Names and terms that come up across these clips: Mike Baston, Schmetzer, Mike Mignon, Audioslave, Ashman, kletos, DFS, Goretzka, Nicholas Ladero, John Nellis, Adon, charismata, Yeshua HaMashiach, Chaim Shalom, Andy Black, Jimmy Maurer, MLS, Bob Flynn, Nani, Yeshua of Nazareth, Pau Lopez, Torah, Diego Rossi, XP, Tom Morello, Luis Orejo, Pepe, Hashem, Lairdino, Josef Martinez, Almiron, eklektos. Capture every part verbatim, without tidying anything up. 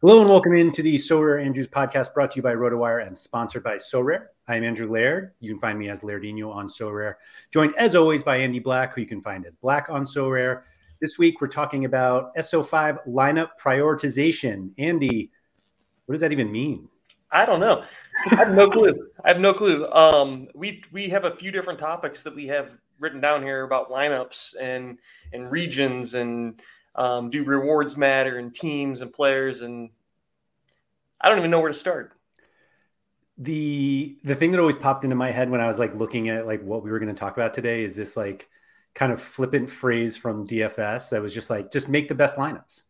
Hello and welcome into the SoRare Andrews podcast, brought to you by Rotowire and sponsored by SoRare. I'm Andrew Laird. You can find me as Lairdino on SoRare. Joined as always by Andy Black, who you can find as Black on SoRare. This week we're talking about S O five lineup prioritization. Andy, what does that even mean? I don't know. I have no clue. I have no clue. Um, we we have a few different topics that we have written down here about lineups and and regions and. Um, do rewards matter, and teams and players? And I don't even know where to start. The the thing that always popped into my head when I was like looking at like what we were going to talk about today is this like kind of flippant phrase from D F S that was just like, just make the best lineups.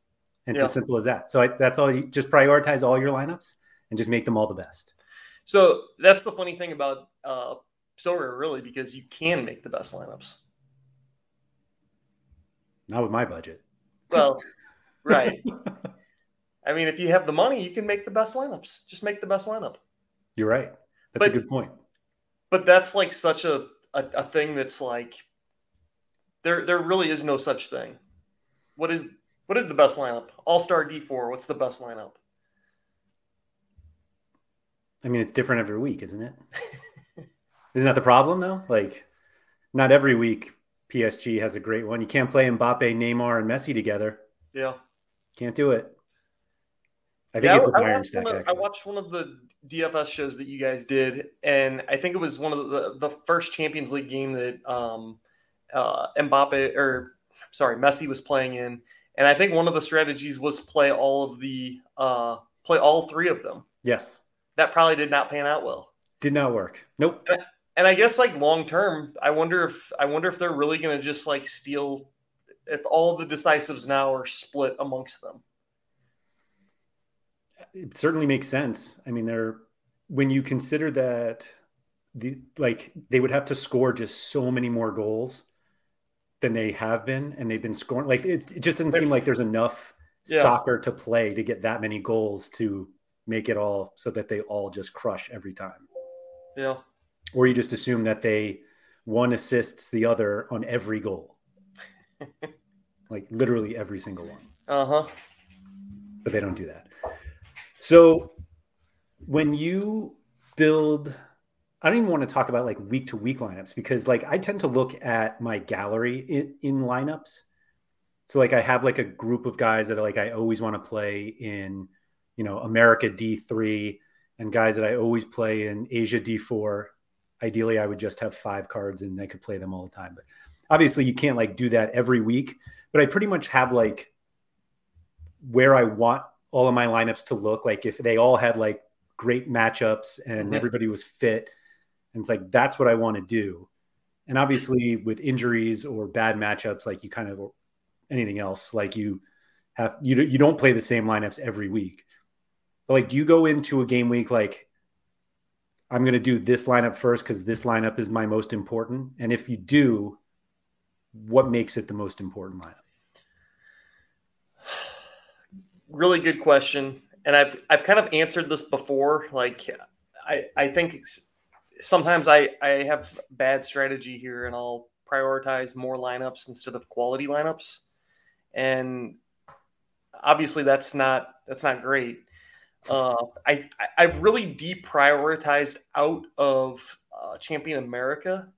And it's yeah. as simple as that. So I, that's all. You just prioritize all your lineups and just make them all the best. So that's the funny thing about uh, SoRare, really, because you can make the best lineups. Not with my budget. Well, right. I mean, if you have the money, you can make the best lineups. Just make the best lineup. You're right. That's but, a good point. But that's like such a, a, a thing that's like there there really is no such thing. What is what is the best lineup? All-star D four, what's the best lineup? I mean, it's different every week, isn't it? Isn't that the problem though? Like, not every week P S G has a great one. You can't play Mbappe, Neymar, and Messi together. Yeah. Can't do it. I think yeah, it's a iron stack, actually. I watched one of the D F S shows that you guys did, and I think it was one of the, the first Champions League game that um, uh, Mbappe, or sorry, Messi was playing in. And I think one of the strategies was to play all of the, uh, play all three of them. Yes. That probably did not pan out well. Did not work. Nope. And I, And I guess like long term, I wonder if I wonder if they're really going to just like steal if all the decisives now are split amongst them. It certainly makes sense. I mean, they're when you consider that the like they would have to score just so many more goals than they have been, and they've been scoring like it, it just doesn't seem like there's enough yeah. soccer to play to get that many goals to make it all so that they all just crush every time. Yeah. Or you just assume that they one assists the other on every goal. Like literally every single one. Uh-huh. But they don't do that. So when you build, I don't even want to talk about like week to week lineups because like I tend to look at my gallery in, in lineups. So like I have like a group of guys that are like I always want to play in, you know, America D three and guys that I always play in Asia D four. Ideally, I would just have five cards and I could play them all the time. But obviously you can't like do that every week, but I pretty much have like where I want all of my lineups to look. Like if they all had like great matchups and mm-hmm. everybody was fit and it's like, that's what I want to do. And obviously with injuries or bad matchups, like you kind of, or anything else, like you have, you, you don't play the same lineups every week, but like, do you go into a game week? Like, I'm going to do this lineup first because this lineup is my most important. And if you do, what makes it the most important lineup? Really good question. And I've, I've kind of answered this before. Like I, I think sometimes I, I have bad strategy here and I'll prioritize more lineups instead of quality lineups. And obviously that's not, that's not great. Uh, I, I've really deprioritized out of uh, Champion America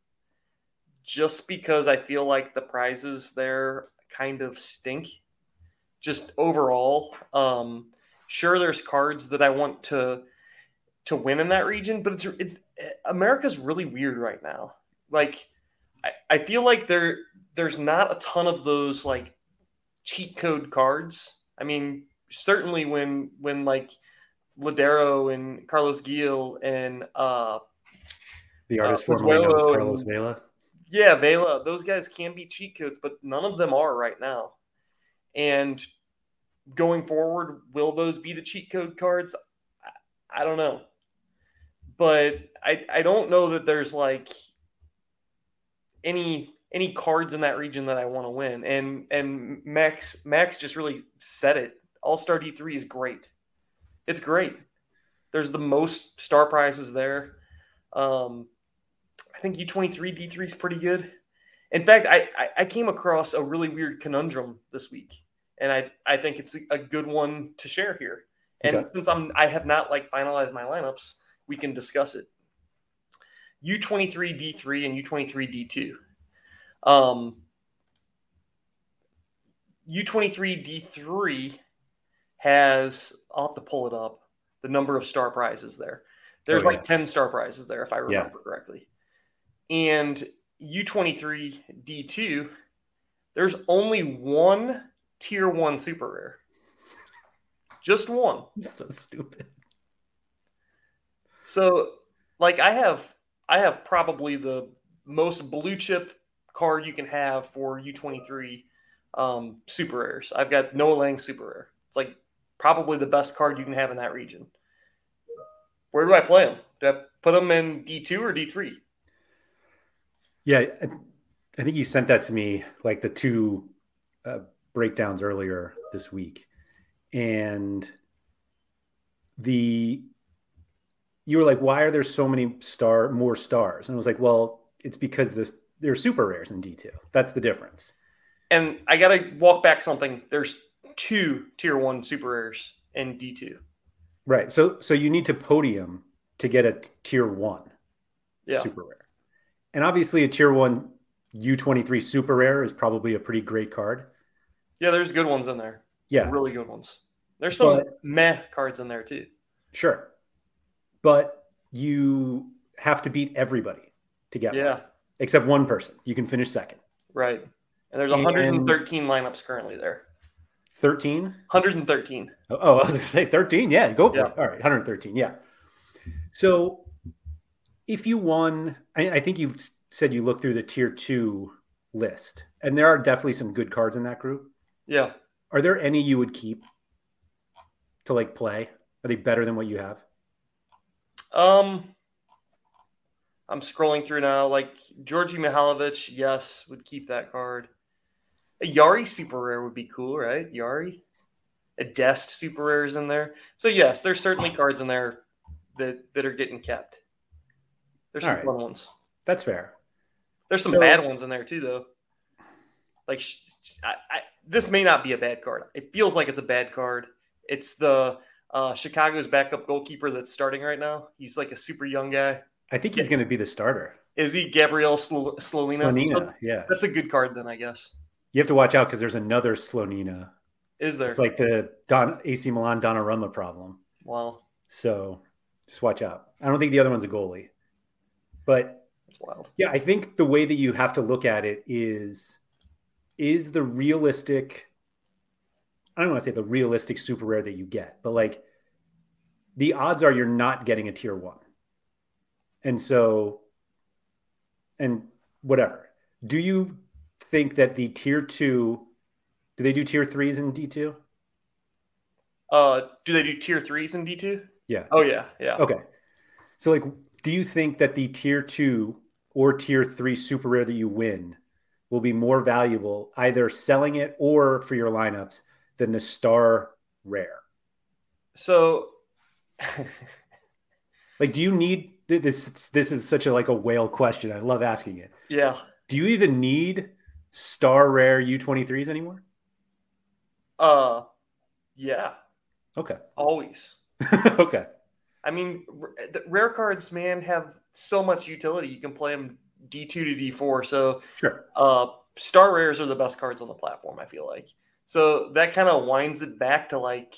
just because I feel like the prizes there kind of stink just overall. Um, sure, there's cards that I want to, to win in that region, but it's, it's America's really weird right now. Like, I, I feel like there, there's not a ton of those like cheat code cards. I mean, certainly when, when like Ladero and Carlos Gil and uh, the artist uh, formerly known as Carlos Vela. Yeah, Vela, those guys can be cheat codes, but none of them are right now. And going forward, will those be the cheat code cards? I, I don't know. But I, I don't know that there's like any any cards in that region that I want to win. And and Max Max just really said it. All-Star D three is great. It's great. There's the most star prizes there. Um, I think U twenty-three D three is pretty good. In fact, I, I, I came across a really weird conundrum this week, and I, I think it's a good one to share here. And okay. since I'm I have not like finalized my lineups, we can discuss it. U twenty-three D three and U twenty-three D two. Um, U twenty-three D three has, I'll have to pull it up, the number of star prizes there. There's oh, yeah. like ten star prizes there, if I remember yeah. correctly. And U twenty-three D two, there's only one tier one super rare. Just one. That's so stupid. So like I have, I have probably the most blue chip card you can have for U twenty-three um, super rares. I've got Noah Lang super rare. It's like probably the best card you can have in that region. Where do I play him? Do I put him in D two or D three? Yeah, I think you sent that to me, like the two uh, breakdowns earlier this week. And the you were like, why are there so many star more stars? And I was like, well, it's because this, there are super rares in D two. That's the difference. And I got to walk back something. There's two tier one super rares in D two. Right. So so you need to podium to get a tier one yeah. super rare. And obviously a tier one U twenty-three super rare is probably a pretty great card. Yeah, there's good ones in there. Yeah. Really good ones. There's some but, meh cards in there too. Sure. But you have to beat everybody to get yeah. one. Except one person. You can finish second. Right. And there's one hundred thirteen and lineups currently there. thirteen? one hundred thirteen. Oh, oh, I was going to say thirteen. Yeah, go for yeah. it. All right, one hundred thirteen. Yeah. So if you won, I, I think you said you looked through the tier two list, and there are definitely some good cards in that group. Yeah. Are there any you would keep to like play? Are they better than what you have? Um, I'm scrolling through now. Like Georgi Mihajlović, yes, would keep that card. A Yari super rare would be cool, right? Yari. A Dest super rare is in there. So, yes, there's certainly cards in there that, that are getting kept. There's some right. fun ones. That's fair. There's some so, bad ones in there, too, though. Like, I, I, this may not be a bad card. It feels like it's a bad card. It's the uh, Chicago's backup goalkeeper that's starting right now. He's like a super young guy. I think he's going to be the starter. Is he Gabriel Sl- Slonina? Slonina, so, yeah. That's a good card, then, I guess. You have to watch out because there's another Slonina. Is there? It's like the Don, A C Milan Donnarumma problem. Wow. So just watch out. I don't think the other one's a goalie. But that's wild. Yeah, I think the way that you have to look at it is, is the realistic, I don't want to say the realistic super rare that you get, but like the odds are you're not getting a tier one. And so, and whatever. Do you think that the tier two, do they do tier threes in D two? Uh, do they do tier threes in D two? Yeah. Oh yeah. Yeah. Okay. So like, do you think that the tier two or tier three super rare that you win will be more valuable, either selling it or for your lineups, than the star rare? So like, do you need this? This is such a, like a whale question. I love asking it. Yeah. do you even need SoRare U twenty-threes anymore? Uh, yeah. Okay. Always. Okay. I mean, the rare cards, man, have so much utility. You can play them D two to D four. So sure. uh, Star Rares are the best cards on the platform, I feel like. So that kind of winds it back to like,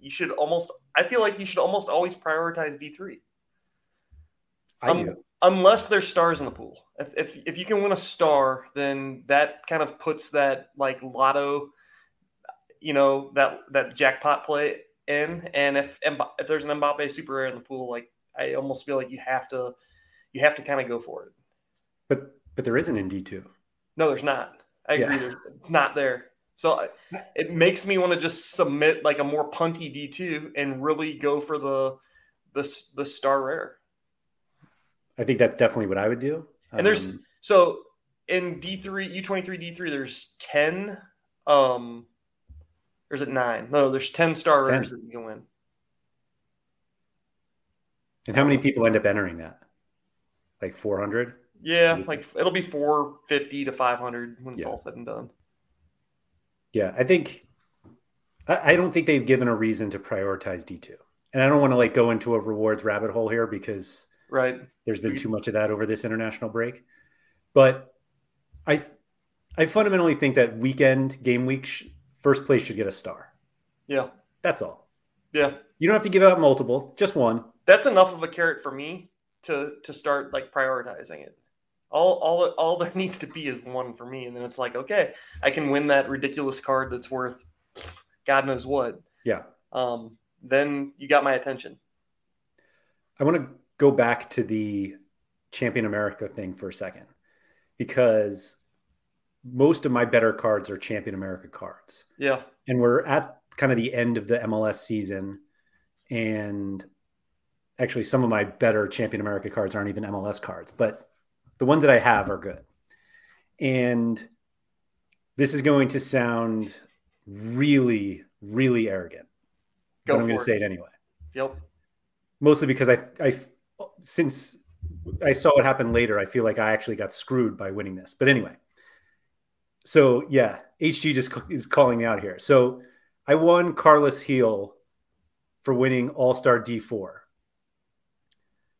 you should almost, I feel like you should almost always prioritize D three. I um, do. Unless there's stars in the pool. If, if if you can win a star, then that kind of puts that like lotto, you know, that, that jackpot play in. And if if there's an Mbappe super rare in the pool, like I almost feel like you have to you have to kind of go for it. But but there isn't in D two. No, there's not. I yeah. agree. It's not there. So it makes me want to just submit like a more punty D two and really go for the the the star rare. I think that's definitely what I would do. And there's um, so in D three, U twenty-three D three, there's ten. Um, or is it nine? No, there's ten star rares that you can win. And how many people end up entering that? Like four hundred? Yeah, like it'll be four fifty to five hundred when it's yeah. all said and done. Yeah, I think I, I don't think they've given a reason to prioritize D two. And I don't want to like go into a rewards rabbit hole here because right. There's been too much of that over this international break. But I I fundamentally think that weekend, game week, sh- first place should get a star. Yeah. That's all. Yeah. You don't have to give out multiple, just one. That's enough of a carrot for me to to start like prioritizing it. All all all there needs to be is one for me. And then it's like, okay, I can win that ridiculous card that's worth God knows what. Yeah. Um, then you got my attention. I want to go back to the Champion America thing for a second, because most of my better cards are Champion America cards. Yeah. And we're at kind of the end of the M L S season. And actually some of my better Champion America cards aren't even M L S cards, but the ones that I have are good. And this is going to sound really, really arrogant. Go but I'm going to say it anyway. Yep. Mostly because I, I, since I saw what happened later, I feel like I actually got screwed by winning this. But anyway, so yeah, H G just is calling me out here. So I won Carlos Gil for winning All-Star D four.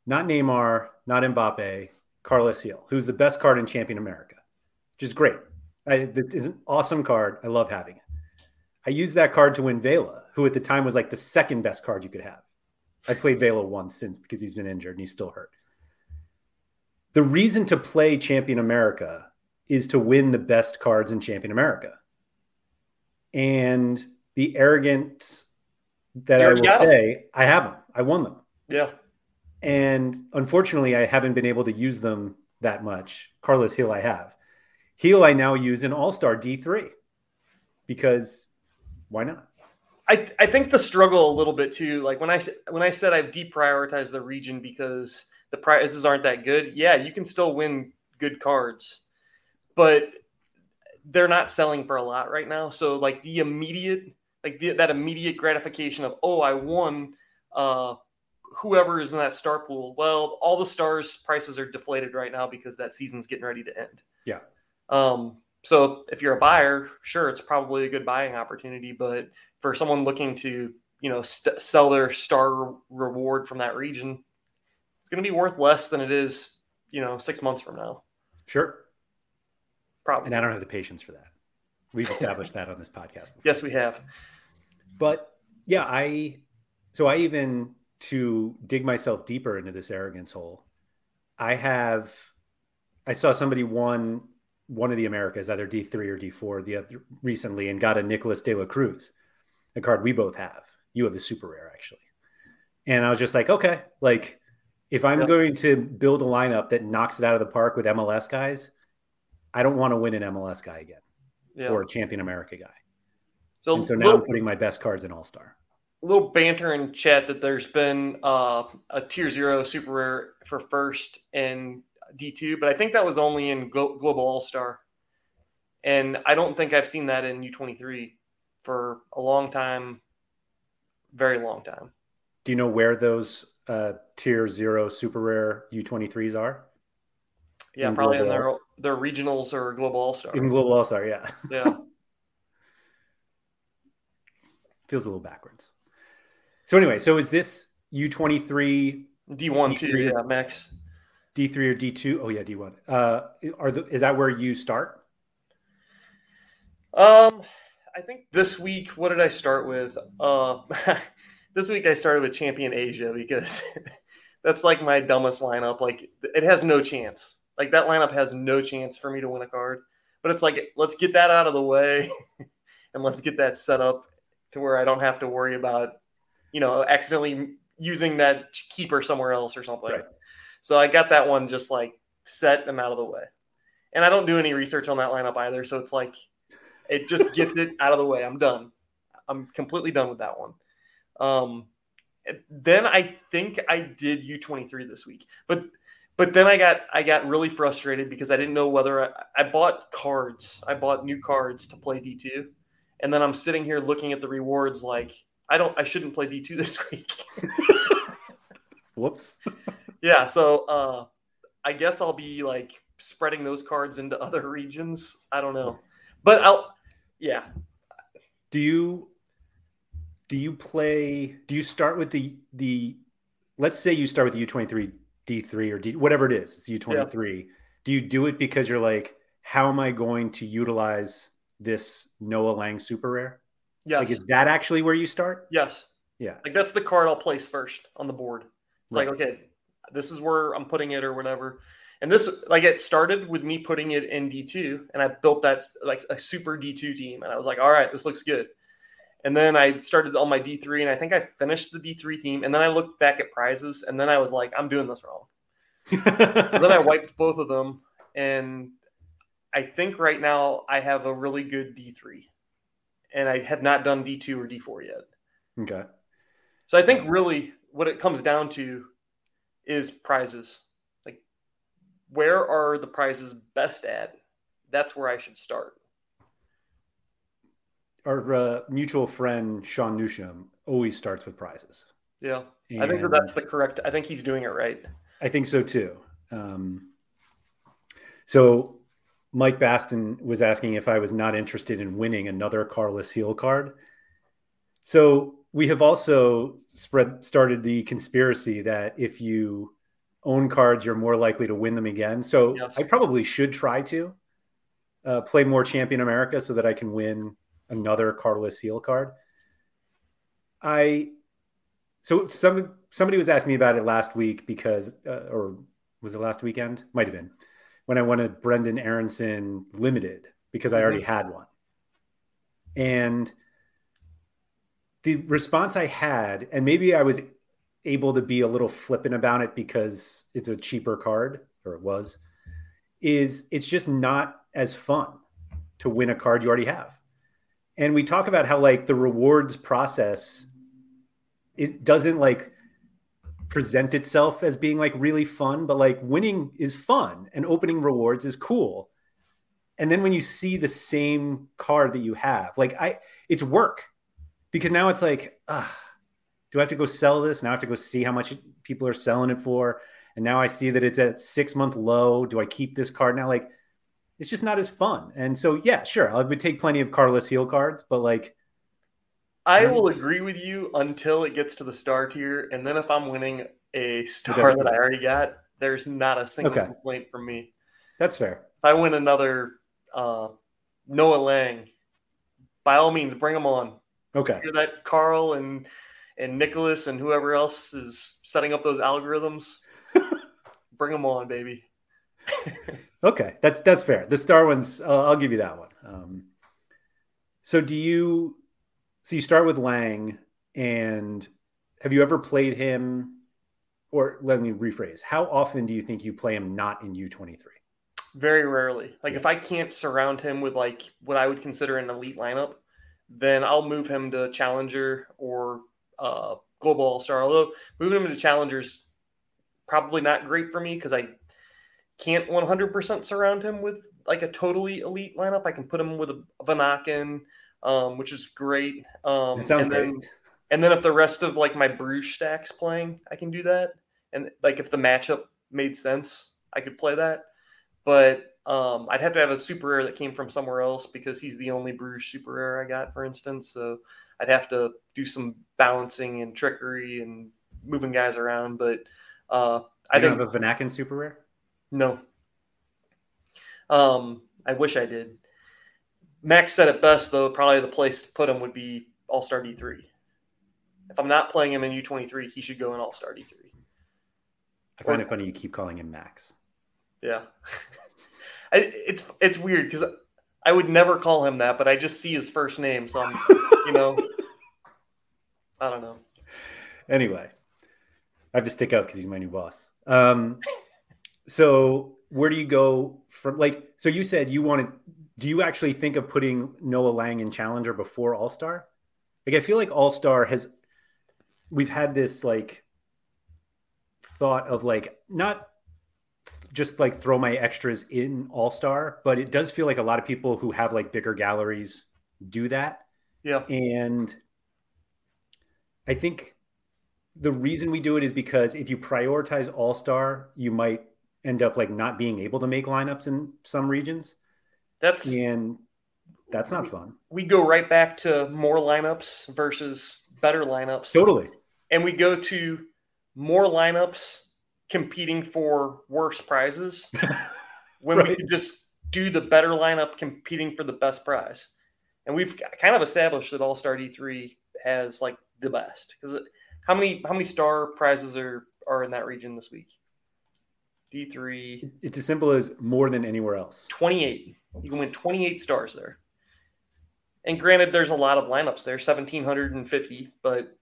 Not Neymar, not Mbappe, Carlos Gil, who's the best card in Champion America, which is great. I, this is an awesome card. I love having it. I used that card to win Vela, who at the time was like the second best card you could have. I played Vela once since because he's been injured and he's still hurt. The reason to play Champion America is to win the best cards in Champion America. And the arrogance that I will say, I have them. I won them. Yeah. And unfortunately, I haven't been able to use them that much. Carlos Gil I have. Gil I now use in All-Star D three because why not? I, th- I think the struggle a little bit too. Like when I when I said I've deprioritized the region because the prizes aren't that good. Yeah, you can still win good cards, but they're not selling for a lot right now. So like the immediate, like the, that immediate gratification of oh, I won. Uh, whoever is in that star pool. Well, all the stars prices are deflated right now because that season's getting ready to end. Yeah. Um. So if you're a buyer, sure, it's probably a good buying opportunity, but for someone looking to, you know, st- sell their star re- reward from that region, it's going to be worth less than it is, you know, six months from now. Sure. Probably. And I don't have the patience for that. We've established that on this podcast before. Yes, we have. But yeah, I, so I even to dig myself deeper into this arrogance hole, I have, I saw somebody won one of the Americas, either D three or D four the other recently, and got a Nicholas de la Cruz. A card we both have. You have the super rare, actually. And I was just like, okay, like if I'm yeah. going to build a lineup that knocks it out of the park with M L S guys, I don't want to win an M L S guy again yeah. or a Champion America guy. So, and so now little, I'm putting my best cards in All-Star. A little banter in chat that there's been uh, a tier zero super rare for first in D two, but I think that was only in Go- Global All-Star. And I don't think I've seen that in U twenty-three. For a long time, very long time. Do you know where those uh, tier zero super rare U twenty-threes are? Yeah, in probably in their their regionals or global all-star. Even global all-star, yeah. Yeah. Feels a little backwards. So anyway, so is this U twenty-three? D one, too, yeah, max. D three or D two? Oh, yeah, D one. Uh, are the, is that where you start? Um, I think this week, what did I start with? Uh, this week I started with Champion Asia because that's like my dumbest lineup. Like, it has no chance. Like, that lineup has no chance for me to win a card. But it's like, let's get that out of the way and let's get that set up to where I don't have to worry about, you know, accidentally using that keeper somewhere else or something. Right. So I got that one just like set and out of the way. And I don't do any research on that lineup either. So it's like, it just gets it out of the way. I'm done. I'm completely done with that one. Um, then I think I did U twenty-three this week, but But then I got I got really frustrated because I didn't know whether I, I bought cards. I bought new cards to play D two, and then I'm sitting here looking at the rewards like I don't I shouldn't play D two this week. Whoops. Yeah, so uh, I guess I'll be like spreading those cards into other regions. I don't know, but I'll yeah. Do you do you play? Do you start with the the? Let's say you start with the U twenty-three. D three or D, whatever it is, it's U twenty-three. Yeah. Do you do it because you're like, how am I going to utilize this Noah Lang super rare? Yes. Like, is that actually where you start? Yes. Yeah. Like, that's the card I'll place first on the board. It's right. Like, okay, this is where I'm putting it or whatever. And this, like, it started with me putting it in D two, and I built that, like, a super D two team. And I was like, all right, this looks good. And then I started on my D three, and I think I finished the D three team. And then I looked back at prizes, and then I was like, I'm doing this wrong. Then I wiped both of them, and I think right now I have a really good D three. And I have not done D two or D four yet. Okay. So I think really what it comes down to is prizes. Like, where are the prizes best at? That's where I should start. Our uh, mutual friend, Sean Newsham, always starts with prizes. Yeah. And I think that that's the correct – I think he's doing it right. I think so too. Um, so Mike Baston was asking if I was not interested in winning another Carlos Gil card. So we have also spread started the conspiracy that if you own cards, you're more likely to win them again. So yes. I probably should try to uh, play more Champion America so that I can win – another Carlos Gil card. I so some somebody was asking me about it last week because uh, or was it last weekend? Might have been when I wanted Brendan Aronson limited because I already had one. And the response I had, and maybe I was able to be a little flippant about it because it's a cheaper card, or it was, is it's just not as fun to win a card you already have. And we talk about how, like, the rewards process, it doesn't, like, present itself as being, like, really fun. But, like, winning is fun and opening rewards is cool. And then when you see the same card that you have, like, I, it's work. Because now it's like, ah, do I have to go sell this? Now I have to go see how much people are selling it for. And now I see that it's at six-month low. Do I keep this card now? Like, it's just not as fun. And so, yeah, sure, I would take plenty of Carlos Gil cards, but like... I will agree with you until it gets to the star tier, and then if I'm winning a star okay. that I already got, there's not a single okay. complaint from me. That's fair. If I win another uh, Noah Lang, by all means, bring them on. Okay. Hear that, Carl and, and Nicholas and whoever else is setting up those algorithms? Bring them on, baby. Okay, that that's fair. The star ones, uh, I'll give you that one. Um, so do you? So you start with Lang, and have you ever played him? Or let me rephrase: how often do you think you play him not in U twenty-three? Very rarely. Like yeah. If I can't surround him with like what I would consider an elite lineup, then I'll move him to Challenger or uh, Global All Star. Although moving him to Challenger's probably not great for me because I can't one hundred percent surround him with like a totally elite lineup. I can put him with a Van Aken, um, which is great. Um, it sounds and then, great. And then if the rest of like my Bruges stack's playing, I can do that. And like if the matchup made sense, I could play that. But Um, I'd have to have a super rare that came from somewhere else because he's the only Bruges super rare I got, for instance. So I'd have to do some balancing and trickery and moving guys around. But uh, I think have a Van Aken super rare. No. Um, I wish I did. Max said it best, though. Probably the place to put him would be All-Star D three. If I'm not playing him in U twenty-three, he should go in All-Star D three. I find or, it funny you keep calling him Max. Yeah. I, it's it's weird because I would never call him that, but I just see his first name. So, I'm, you know, I don't know. Anyway, I have to stick out because he's my new boss. Um, so where do you go from? Like, so you said you wanted – do you actually think of putting Noah Lang in Challenger before All-Star? Like, I feel like All-Star has – we've had this, like, thought of, like, not just, like, throw my extras in All-Star, but it does feel like a lot of people who have, like, bigger galleries do that. Yeah. And I think the reason we do it is because if you prioritize All-Star, you might end up, like, not being able to make lineups in some regions. That's – and that's not fun. We go right back to more lineups versus better lineups. Totally. And we go to more lineups competing for worse prizes when right. we could just do the better lineup competing for the best prize. And we've kind of established that All-Star D three has like the best. Because how many how many star prizes are, are in that region this week? D three. It's as simple as more than anywhere else. twenty-eight. You can win twenty-eight stars there. And granted, there's a lot of lineups there, one thousand seven hundred fifty, but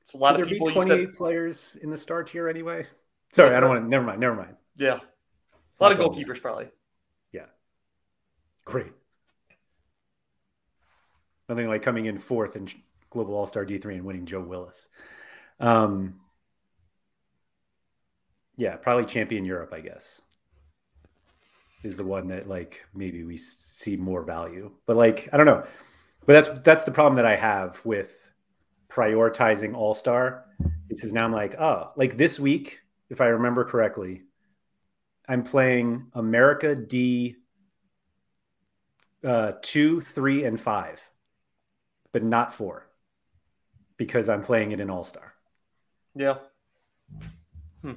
it's a lot Could of there people. There be twenty-eight you said, players in the star tier anyway? Sorry, I don't want to. Never mind. Never mind. Yeah. A lot of goalkeepers, probably. Yeah. Great. Nothing like coming in fourth in Global All-Star D three and winning Joe Willis. Um, yeah, probably champion Europe, I guess. Is the one that like maybe we see more value, but like I don't know. But that's that's the problem that I have with prioritizing All-Star. It's is now I'm like, oh, like this week, if I remember correctly, I'm playing America D uh, two, three, and five, but not four because I'm playing it in All-Star. Yeah, hmm.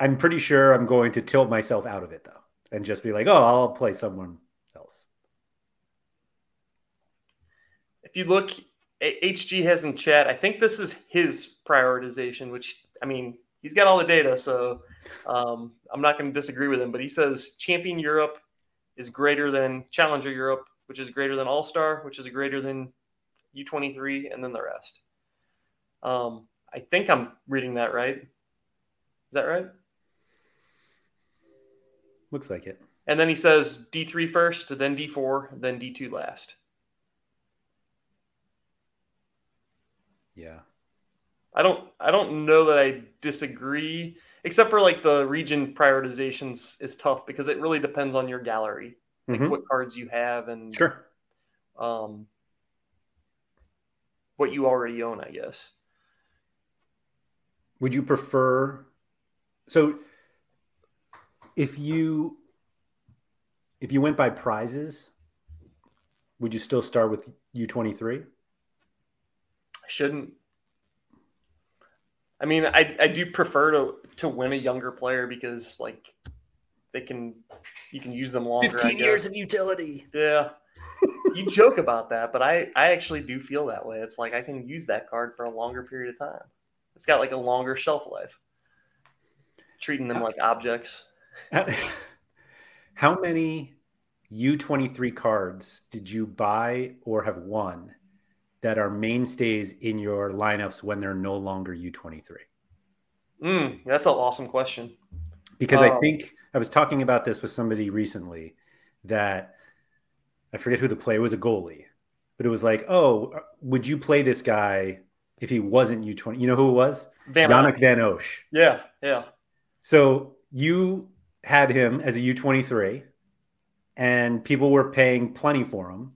I'm pretty sure I'm going to tilt myself out of it though. And just be like, oh, I'll play someone else. If you look, H G has in chat, I think this is his prioritization, which, I mean, he's got all the data, so um, I'm not going to disagree with him. But he says Champion Europe is greater than Challenger Europe, which is greater than All-Star, which is greater than U twenty-three, and then the rest. Um, I think I'm reading that right. Is that right? Looks like it. And then he says D three first, then D four, then D two last. Yeah. I don't I don't know that I disagree, except for like the region prioritizations is tough because it really depends on your gallery, like mm-hmm. what cards you have and sure. um what you already own, I guess. Would you prefer so If you if you went by prizes, would you still start with U twenty-three? I shouldn't. I mean, I, I do prefer to, to win a younger player because like they can you can use them longer. Fifteen I guess. years of utility. Yeah. You joke about that, but I, I actually do feel that way. It's like I can use that card for a longer period of time. It's got like a longer shelf life. Treating them like objects. How many U twenty-three cards did you buy or have won that are mainstays in your lineups when they're no longer U twenty-three? Mm, that's an awesome question. Because um, I think I was talking about this with somebody recently that I forget who the player was, a goalie, but it was like, oh, would you play this guy if he wasn't U twenty? You know who it was? Van Yannick van Osch. Yeah, yeah. So you had him as a U twenty-three, and people were paying plenty for him.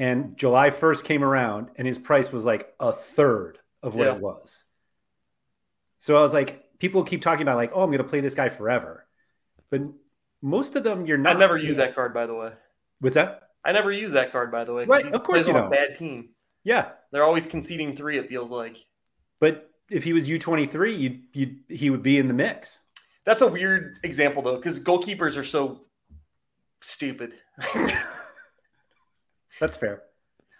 And July first came around, and his price was like a third of what yeah. it was. So I was like, people keep talking about like, oh, I'm going to play this guy forever. But most of them you're not. I never use that card, by the way. What's that? I never use that card, by the way. Right, of course you don't. A bad team. Yeah, they're always conceding three. It feels like. But if he was U twenty-three, you you he would be in the mix. That's a weird example though, because goalkeepers are so stupid. That's fair.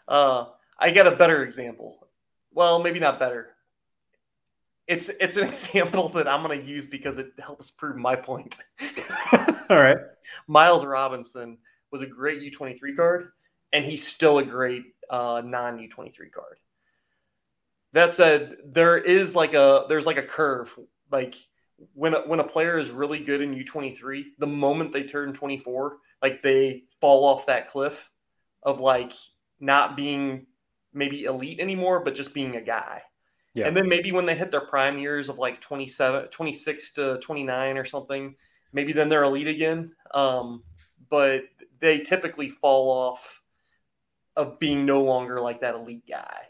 Uh, I got a better example. Well, maybe not better. It's it's an example that I'm going to use because it helps prove my point. All right. Miles Robinson was a great U twenty-three card, and he's still a great uh, non-U twenty-three card. That said, there is like a there's like a curve. Like when a, when a player is really good in U twenty-three, the moment they turn twenty-four, like they fall off that cliff of like not being maybe elite anymore, but just being a guy. Yeah. And then maybe when they hit their prime years of like twenty-seven, twenty-six to twenty-nine or something, maybe then they're elite again. Um, but they typically fall off of being no longer like that elite guy.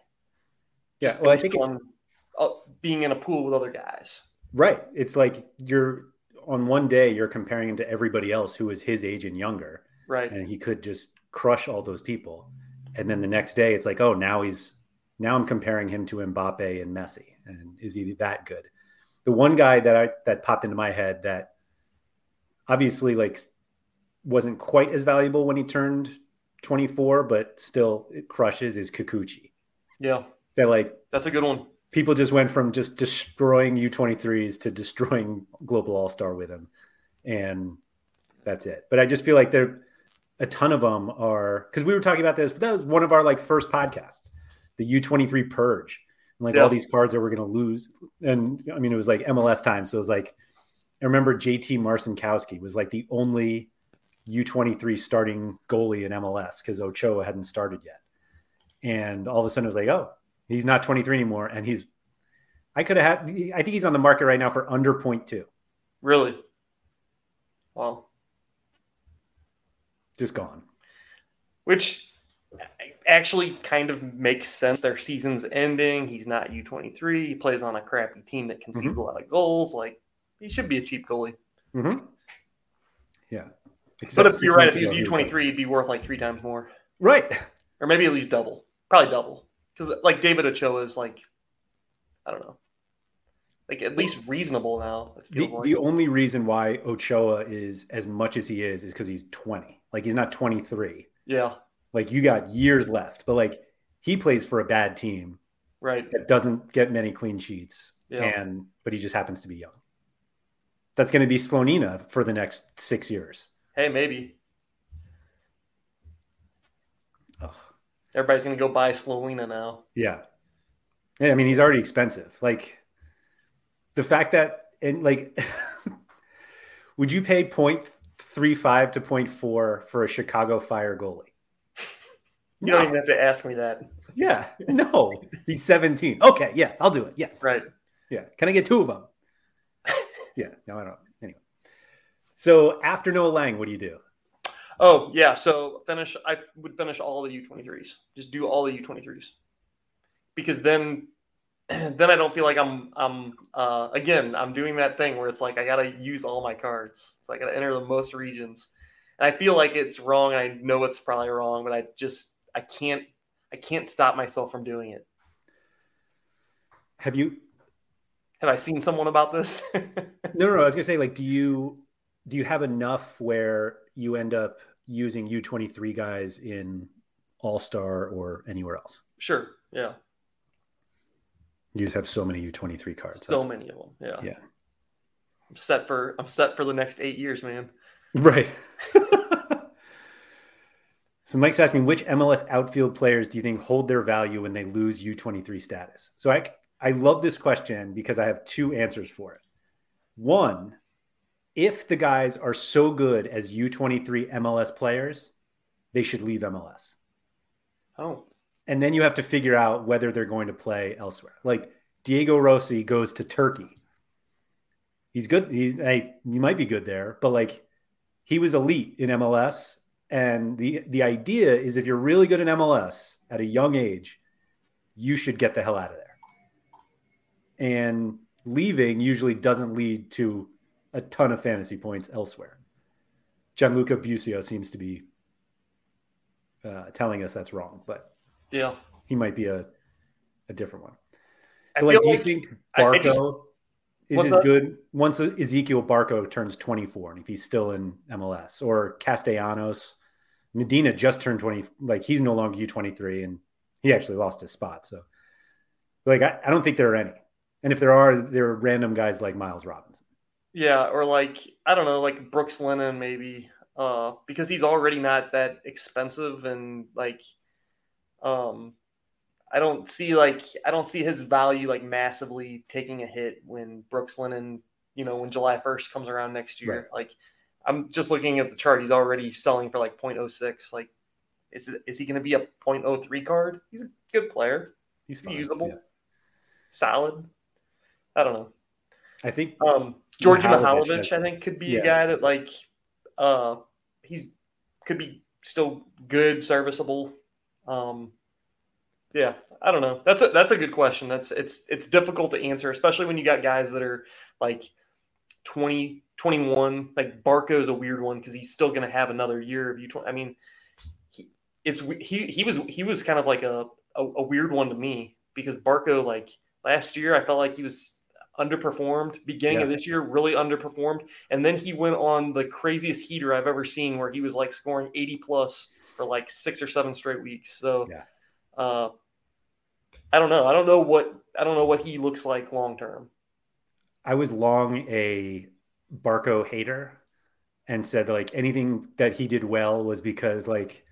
Yeah. Well, I think it's being in a pool with other guys. Right. It's like you're on one day, you're comparing him to everybody else who is his age and younger. Right. And he could just crush all those people. And then the next day it's like, oh, now he's, Now I'm comparing him to Mbappe and Messi, and is he that good? The one guy that I that popped into my head that obviously like wasn't quite as valuable when he turned twenty-four, but still it crushes is Kikuchi. Yeah, they like that's a good one. People just went from just destroying U twenty-threes to destroying global all-star with him, and that's it. But I just feel like there a ton of them are because we were talking about this. But that was one of our like first podcasts. The U twenty-three purge, and like yeah. all these cards that we're going to lose. And I mean, it was like M L S time. So it was like, I remember J T Marcinkowski was like the only U twenty-three starting goalie in M L S because Ochoa hadn't started yet. And all of a sudden it was like, oh, he's not twenty-three anymore. And he's, I could have had, I think he's on the market right now for under point two. Really? Wow. Just gone. Which actually kind of makes sense. Their season's ending. He's not U twenty-three. He plays on a crappy team that concedes mm-hmm. a lot of goals. Like, he should be a cheap goalie. Mm-hmm. Yeah. Except but if you're right, if he was U twenty-three, he'd be worth like three times more. Right. Or maybe at least double. Probably double. Because, like, David Ochoa is like, I don't know. Like, at least reasonable now. It feels the, like. The only reason why Ochoa is as much as he is is because he's twenty. Like, he's not twenty-three. Yeah. Like, you got years left, but, like, he plays for a bad team. Right. That doesn't get many clean sheets, yeah. and but he just happens to be young. That's going to be Slonina for the next six years. Hey, maybe. Ugh. Everybody's going to go buy Slonina now. Yeah. Yeah, I mean, he's already expensive. Like, the fact that – and, like, would you pay point three five to point four for a Chicago Fire goalie? You no. don't even have to ask me that. Yeah. No. He's seventeen. Okay. Yeah. I'll do it. Yes. Right. Yeah. Can I get two of them? Yeah. No, I don't. Anyway. So after Noah Lang, what do you do? Oh, yeah. So finish. I would finish all the U twenty-threes. Just do all the U twenty-threes. Because then then I don't feel like I'm, I'm uh, again, I'm doing that thing where it's like I got to use all my cards. So I got to enter the most regions. And I feel like it's wrong. I know it's probably wrong, but I just. I can't I can't stop myself from doing it. Have you have I seen someone about this? no, no, no, I was gonna say, like, do you do you have enough where you end up using U twenty-three guys in All-Star or anywhere else? Sure, yeah. You just have so many U twenty-three cards. So That's... many of them, yeah. Yeah. I'm set for I'm set for the next eight years, man. Right. So Mike's asking, which M L S outfield players do you think hold their value when they lose U twenty-three status? So I, I love this question because I have two answers for it. One, if the guys are so good as U twenty-three M L S players, they should leave M L S. Oh. And then you have to figure out whether they're going to play elsewhere. Like Diego Rossi goes to Turkey. He's good. He's hey, he might be good there, but like he was elite in M L S. And the the idea is if you're really good in M L S at a young age, you should get the hell out of there. And leaving usually doesn't lead to a ton of fantasy points elsewhere. Gianluca Busio seems to be uh, telling us that's wrong, but yeah, he might be a, a different one. I like, do like, you think Barco I, I just, is as the... good once Ezequiel Barco turns twenty-four and if he's still in M L S, or Castellanos? Medina just turned twenty, like he's no longer U twenty-three and he actually lost his spot. So like, I, I don't think there are any. And if there are, there are random guys like Miles Robinson. Yeah. Or like, I don't know, like Brooks Lennon maybe, uh, because he's already not that expensive. And like, um, I don't see like, I don't see his value like massively taking a hit when Brooks Lennon, you know, when July first comes around next year, right. Like, I'm just looking at the chart. He's already selling for like point oh six. Like, is it, is he going to be a point oh three card? He's a good player. He's fine. Usable, yeah. Solid. I don't know. I think um, Georgi Mihajlović, I think, could be yeah. a guy that like uh, he's could be still good, serviceable. Um, yeah, I don't know. That's a that's a good question. That's it's it's difficult to answer, especially when you got guys that are like twenty. twenty-one, like Barco is a weird one because he's still going to have another year of U twenty. I mean, he, it's he he was he was kind of like a, a a weird one to me because Barco, like last year, I felt like he was underperformed. Beginning yeah. of this year, really underperformed, and then he went on the craziest heater I've ever seen, where he was like scoring eighty plus for like six or seven straight weeks. So, yeah. uh, I don't know. I don't know what I don't know what he looks like long term. I was long a Barco hater and said like anything that he did well was because like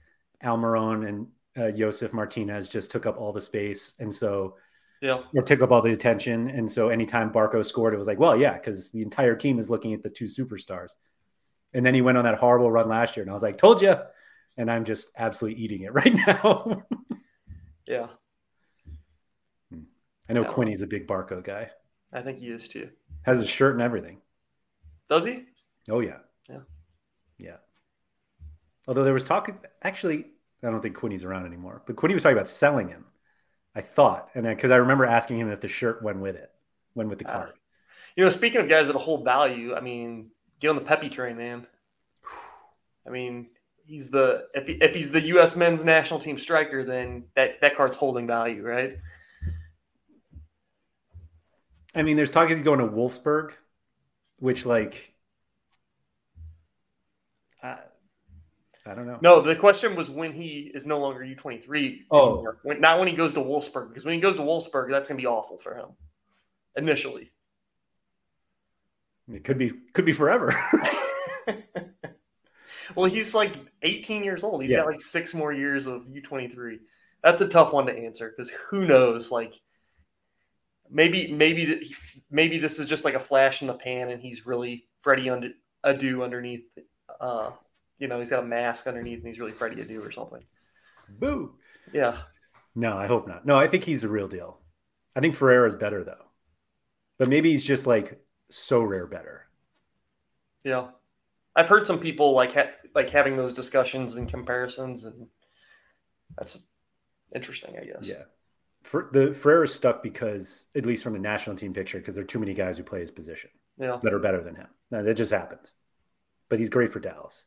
Almiron and uh, Josef Martinez just took up all the space. And so yeah, or took up all the attention. And so anytime Barco scored, it was like, well, yeah, because the entire team is looking at the two superstars. And then he went on that horrible run last year. And I was like, told you. And I'm just absolutely eating it right now. yeah. I know yeah. Quinny's a big Barco guy. I think he is too. Has his shirt and everything. Does he? Oh, yeah. Yeah. Yeah. Although there was talk, actually, I don't think Quinny's around anymore, but Quinny was talking about selling him, I thought. And because I, I remember asking him if the shirt went with it, went with the card. Uh, you know, speaking of guys that hold value, I mean, get on the Pepé train, man. I mean, he's the, if, he, if he's the U S men's national team striker, then that, that card's holding value, right? I mean, there's talk he's going to Wolfsburg. Which, like, I, I don't know. No, the question was when he is no longer U twenty-three. Oh. When, not when he goes to Wolfsburg, because when he goes to Wolfsburg, that's going to be awful for him initially. It could be could be forever. Well, he's, like, eighteen years old. He's yeah. got, like, six more years of U twenty-three. That's a tough one to answer because who knows, like, Maybe maybe maybe this is just like a flash in the pan, and he's really Freddy under, Adu underneath. Uh, you know, he's got a mask underneath, and he's really Freddy Adu or something. Boo! Yeah. No, I hope not. No, I think he's a real deal. I think Ferreira's better though, but maybe he's just like SoRare better. Yeah, I've heard some people like ha- like having those discussions and comparisons, and that's interesting, I guess. Yeah. For the Ferreira's stuck because, at least from the national team picture, because there are too many guys who play his position yeah. that are better than him. Now, that just happens. But he's great for Dallas.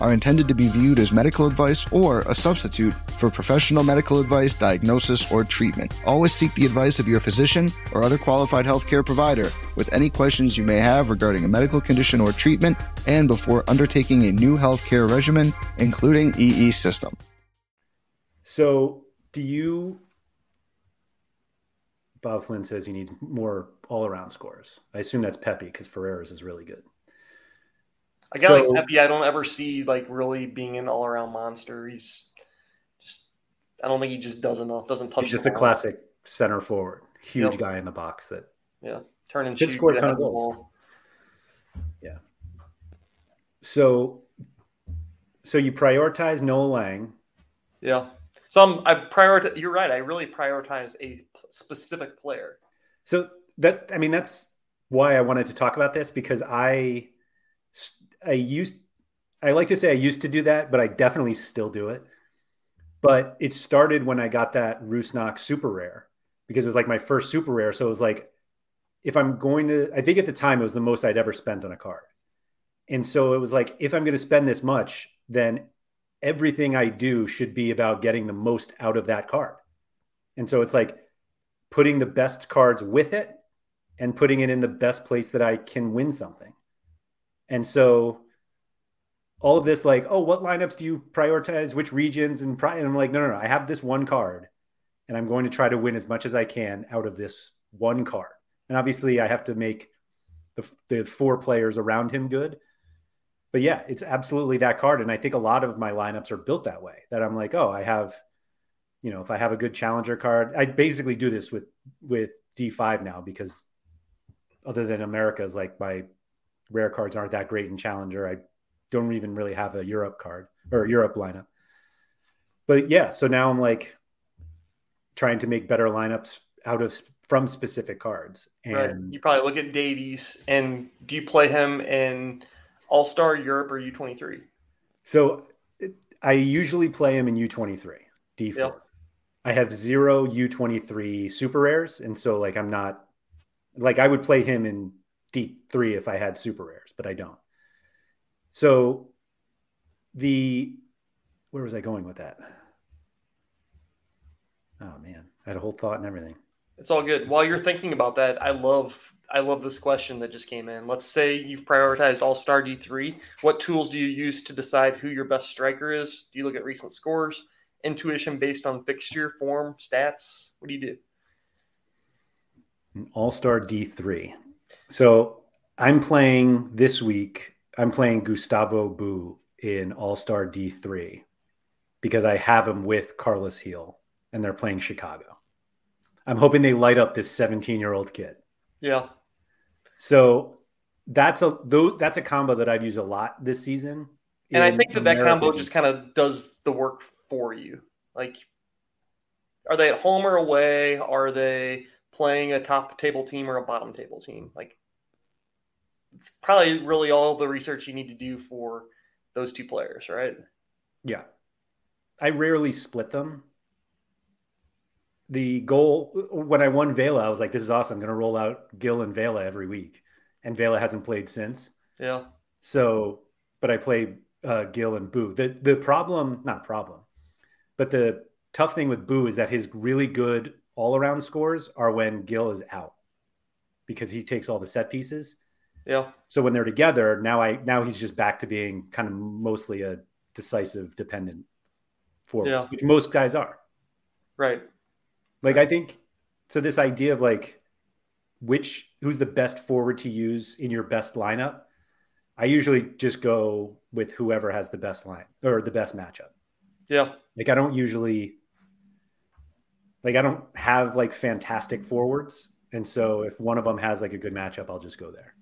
are intended to be viewed as medical advice or a substitute for professional medical advice, diagnosis, or treatment. Always seek the advice of your physician or other qualified healthcare provider with any questions you may have regarding a medical condition or treatment and before undertaking a new healthcare regimen, including E E System. So do you... Bob Flynn says he needs more all-around scores. I assume that's Pepe because Ferreira's is really good. I got so, like Pepe. I don't ever see like really being an all-around monster. He's just – I don't think he just does enough, doesn't touch He's just a classic center forward, huge yep. guy in the box that – Yeah, turn and shoot. Score a ton of goals. Yeah. So, so you prioritize Noah Lang. Yeah. So I'm, I prioritize – you're right. I really prioritize a – specific player. So that, I mean, that's why I wanted to talk about this, because I, I used, I like to say I used to do that, but I definitely still do it. But it started when I got that Rusnak super rare, because it was like my first super rare. So it was like, if I'm going to, I think at the time it was the most I'd ever spent on a card. And so it was like, if I'm going to spend this much, then everything I do should be about getting the most out of that card. And so it's like, putting the best cards with it and putting it in the best place that I can win something. And so all of this, like, oh, what lineups do you prioritize? Which regions? And, pri- and I'm like, no, no, no, I have this one card and I'm going to try to win as much as I can out of this one card. And obviously I have to make the, the four players around him good, but yeah, it's absolutely that card. And I think a lot of my lineups are built that way, that I'm like, oh, I have, you know, if I have a good challenger card, I basically do this with, with D five now, because other than America's, like, my rare cards aren't that great in challenger. I don't even really have a Europe card or Europe lineup, but yeah. So now I'm like trying to make better lineups out of, from specific cards. And right. You probably look at Davies, and do you play him in All-Star Europe or U twenty-three? So it, I usually play him in U twenty-three. D four. Yep. I have zero U twenty-three super rares. And so like, I'm not like, I would play him in D three if I had super rares, but I don't. So the, where was I going with that? Oh man, I had a whole thought and everything. It's all good. While you're thinking about that, I love, I love this question that just came in. Let's say you've prioritized All-Star D three. What tools do you use to decide who your best striker is? Do you look at recent scores? Intuition based on fixture, form, stats? What do you do? An All-Star D three. So I'm playing this week, I'm playing Gustavo Bu in All-Star D three because I have him with Carlos Gil and they're playing Chicago. I'm hoping they light up this seventeen-year-old kid. Yeah. So that's a that's a combo that I've used a lot this season. And I think that America. That combo just kind of does the work for you. Like, are they at home or away? Are they playing a top table team or a bottom table team? Like, it's probably really all the research you need to do for those two players, right? Yeah. I rarely split them. The goal, when I won Vela, I was like, this is awesome. I'm going to roll out Gil and Vela every week. And Vela hasn't played since. Yeah. So, but I played uh, Gil and Boo. The, the problem, not problem, but the tough thing with Boo is that his really good all-around scores are when Gil is out, because he takes all the set pieces. Yeah. So when they're together, now I now he's just back to being kind of mostly a decisive dependent forward, yeah. which most guys are. Right. Like right. I think so. This idea of like which who's the best forward to use in your best lineup. I usually just go with whoever has the best line or the best matchup. Yeah. Like I don't usually, like I don't have like fantastic forwards. And so if one of them has like a good matchup, I'll just go there.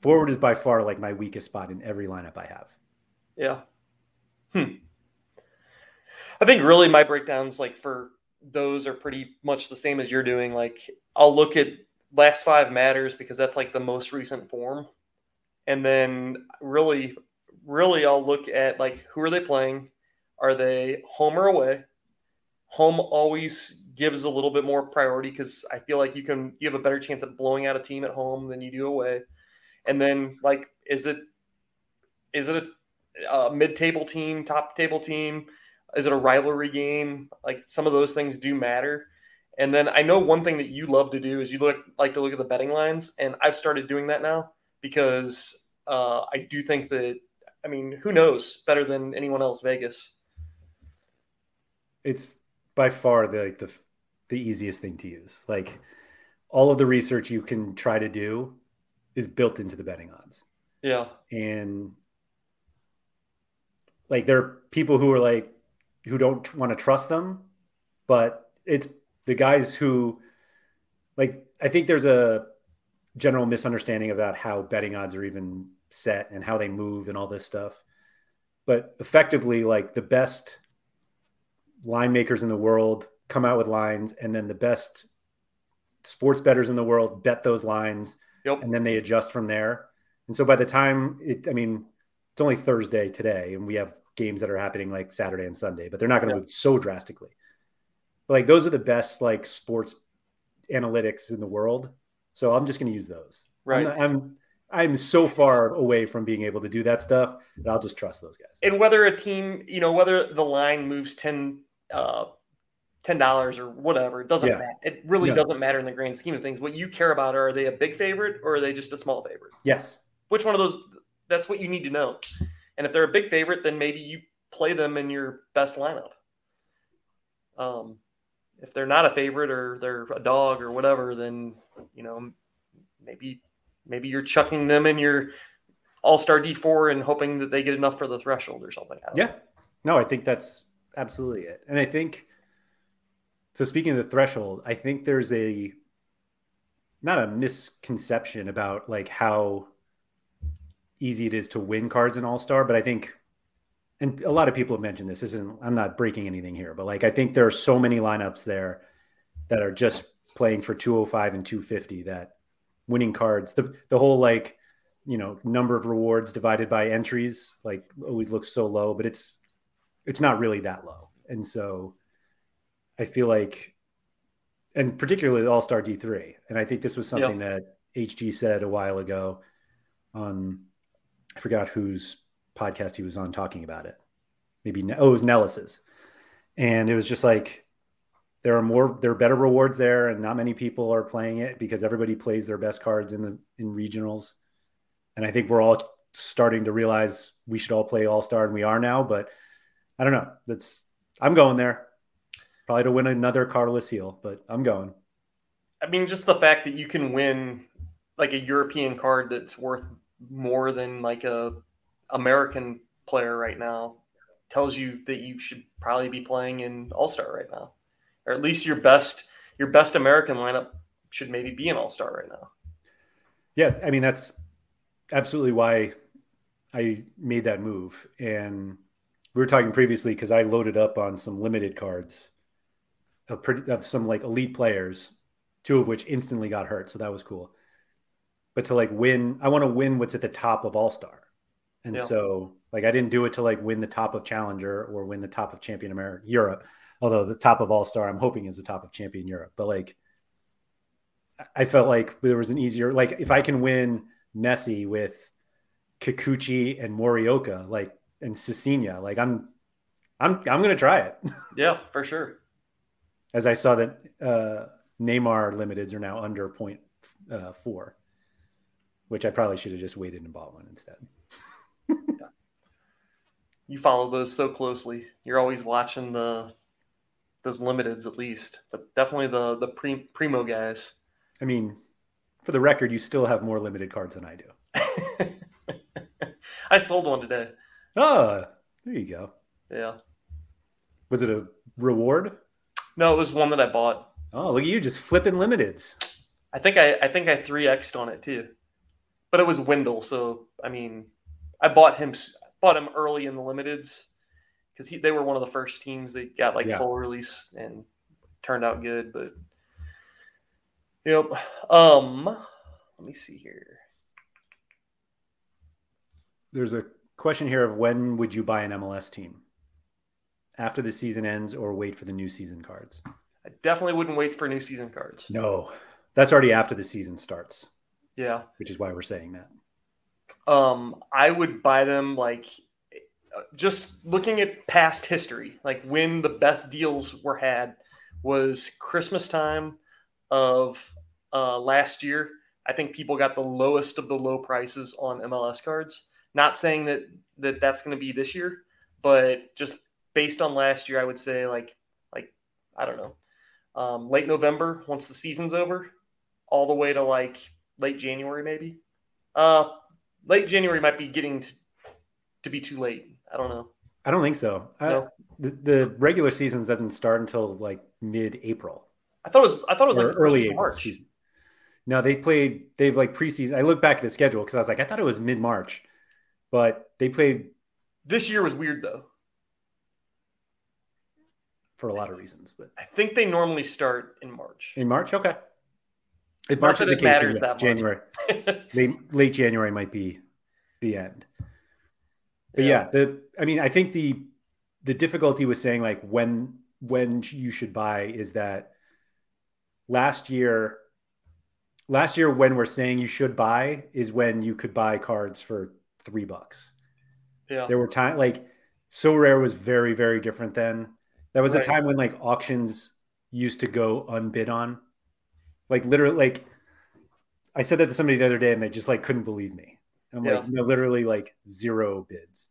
Forward is by far like my weakest spot in every lineup I have. Yeah. Hmm. I think really my breakdowns like for those are pretty much the same as you're doing. Like I'll look at last five matters because that's like the most recent form. And then really, really I'll look at like, who are they playing? Are they home or away? Home always gives a little bit more priority because I feel like you can, you have a better chance at blowing out a team at home than you do away. And then like, is it, is it a, a mid-table team, top table team? Is it a rivalry game? Like some of those things do matter. And then I know one thing that you love to do is you look like to look at the betting lines. And I've started doing that now because uh, I do think that, I mean, who knows better than anyone else, Vegas. It's by far the, like the, the easiest thing to use. Like all of the research you can try to do is built into the betting odds. Yeah. And like, there are people who are like, who don't want to trust them, but it's the guys who like, I think there's a general misunderstanding about how betting odds are even set and how they move and all this stuff. But effectively, like the best line makers in the world come out with lines, and then the best sports bettors in the world bet those lines. Yep. And then they adjust from there. And so by the time it, I mean, it's only Thursday today and we have games that are happening like Saturday and Sunday, but they're not going to yeah. move so drastically. But like those are the best like sports analytics in the world. So I'm just going to use those. Right. I'm, I'm, I'm so far away from being able to do that stuff that I'll just trust those guys. And whether a team, you know, whether the line moves ten dollars or whatever, it doesn't yeah. matter. It really no. doesn't matter in the grand scheme of things. What you care about are, are they a big favorite or are they just a small favorite? Yes. Which one of those, that's what you need to know. And if they're a big favorite, then maybe you play them in your best lineup. Um, if they're not a favorite or they're a dog or whatever, then, you know, maybe, maybe you're chucking them in your all-star D four and hoping that they get enough for the threshold or something. I don't yeah. know. No, I think that's absolutely it. And I think, so speaking of the threshold, I think there's a, not a misconception about like how easy it is to win cards in all-star, but I think, and a lot of people have mentioned this, this isn't, I'm not breaking anything here, but like, I think there are so many lineups there that are just playing for two oh five and two fifty that winning cards, the, the whole, like, you know, number of rewards divided by entries, like always looks so low, but it's, it's not really that low. And so I feel like, and particularly the all-star D three. And I think this was something yeah. that H G said a while ago on, I forgot whose podcast he was on talking about it. Maybe, oh, it was Nellis's. And it was just like, there are more, there are better rewards there. And not many people are playing it because everybody plays their best cards in the, in regionals. And I think we're all starting to realize we should all play all-star, and we are now, but I don't know. That's, I'm going there probably to win another Carlos Gil, but I'm going. I mean, just the fact that you can win like a European card that's worth more than like a American player right now tells you that you should probably be playing in all-star right now, or at least your best, your best American lineup should maybe be an all-star right now. Yeah. I mean, that's absolutely why I made that move. And we were talking previously, cause I loaded up on some limited cards of, pretty, of some like elite players, two of which instantly got hurt. So that was cool. But to like win, I want to win what's at the top of all-star. And yeah. so like, I didn't do it to like win the top of Challenger or win the top of Champion America, Europe, although the top of all-star I'm hoping is the top of Champion Europe. But like, I felt like there was an easier, like if I can win Messi with Kikuchi and Morioka, like, and Cicina, like I'm, I'm, I'm going to try it. Yeah, for sure. As I saw that uh, Neymar limiteds are now under point uh, four. Which I probably should have just waited and bought one instead. yeah. You follow those so closely. You're always watching the those limiteds at least, but definitely the the pre, primo guys. I mean, for the record, you still have more limited cards than I do. I sold one today. Oh, there you go. Yeah. Was it a reward? No, it was one that I bought. Oh, look at you just flipping limiteds. I think I, I think I three X'd on it too, but it was Wendell. So I mean, I bought him bought him early in the limiteds because they were one of the first teams that got like yeah. full release and turned out good. But yep. Um, let me see here. There's a question here of when would you buy an M L S team? After the season ends or wait for the new season cards? I definitely wouldn't wait for new season cards. No. That's already after the season starts. Yeah. Which is why we're saying that. Um, I would buy them like just looking at past history, like when the best deals were had was Christmas time of uh, last year. I think people got the lowest of the low prices on M L S cards. Not saying that, that that's going to be this year, but just based on last year, I would say like, like, I don't know, um, late November, once the season's over, all the way to like late January, maybe. Uh, late January might be getting to, to be too late. I don't know. I don't think so. No? I, the, the regular season doesn't start until like mid-April. I thought it was, I thought it was like early March. No, they played, they've like preseason. I looked back at the schedule because I was like, I thought it was mid-March, but they played. This year was weird though. For a lot of reasons, but I think they normally start in March. In March, okay. If March is the case, yes, January, late, late January might be the end. But yeah. yeah, the I mean, I think the the difficulty with saying like when when you should buy is that last year, last year when we're saying you should buy is when you could buy cards for three bucks. Yeah, there were times like SoRare was very very different then. That was a right. time when like auctions used to go unbid on. Like literally, like I said that to somebody the other day and they just like couldn't believe me. And I'm yeah. like, you know, literally like zero bids.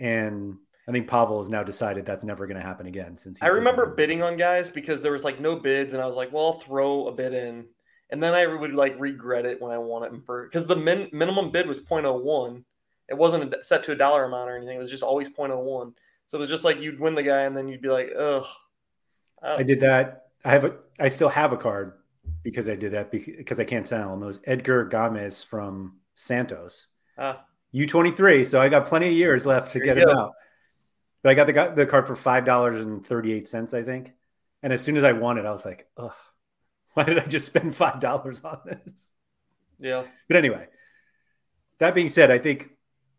And I think Pavel has now decided that's never going to happen again. Since he I remember over. bidding on guys because there was like no bids and I was like, well, I'll throw a bid in. And then I would like regret it when I wanted it for, because the min- minimum bid was point oh one. It wasn't set to a dollar amount or anything. It was just always point oh one. So it was just like you'd win the guy and then you'd be like, ugh. I, I did that. I have a, I still have a card because I did that because I can't sell them. It was Edgar Gomez from Santos. Ah. U twenty-three. So I got plenty of years left to there get him out. But I got the, the card for five dollars and thirty-eight cents, I think. And as soon as I won it, I was like, ugh, why did I just spend five dollars on this? Yeah. But anyway, that being said, I think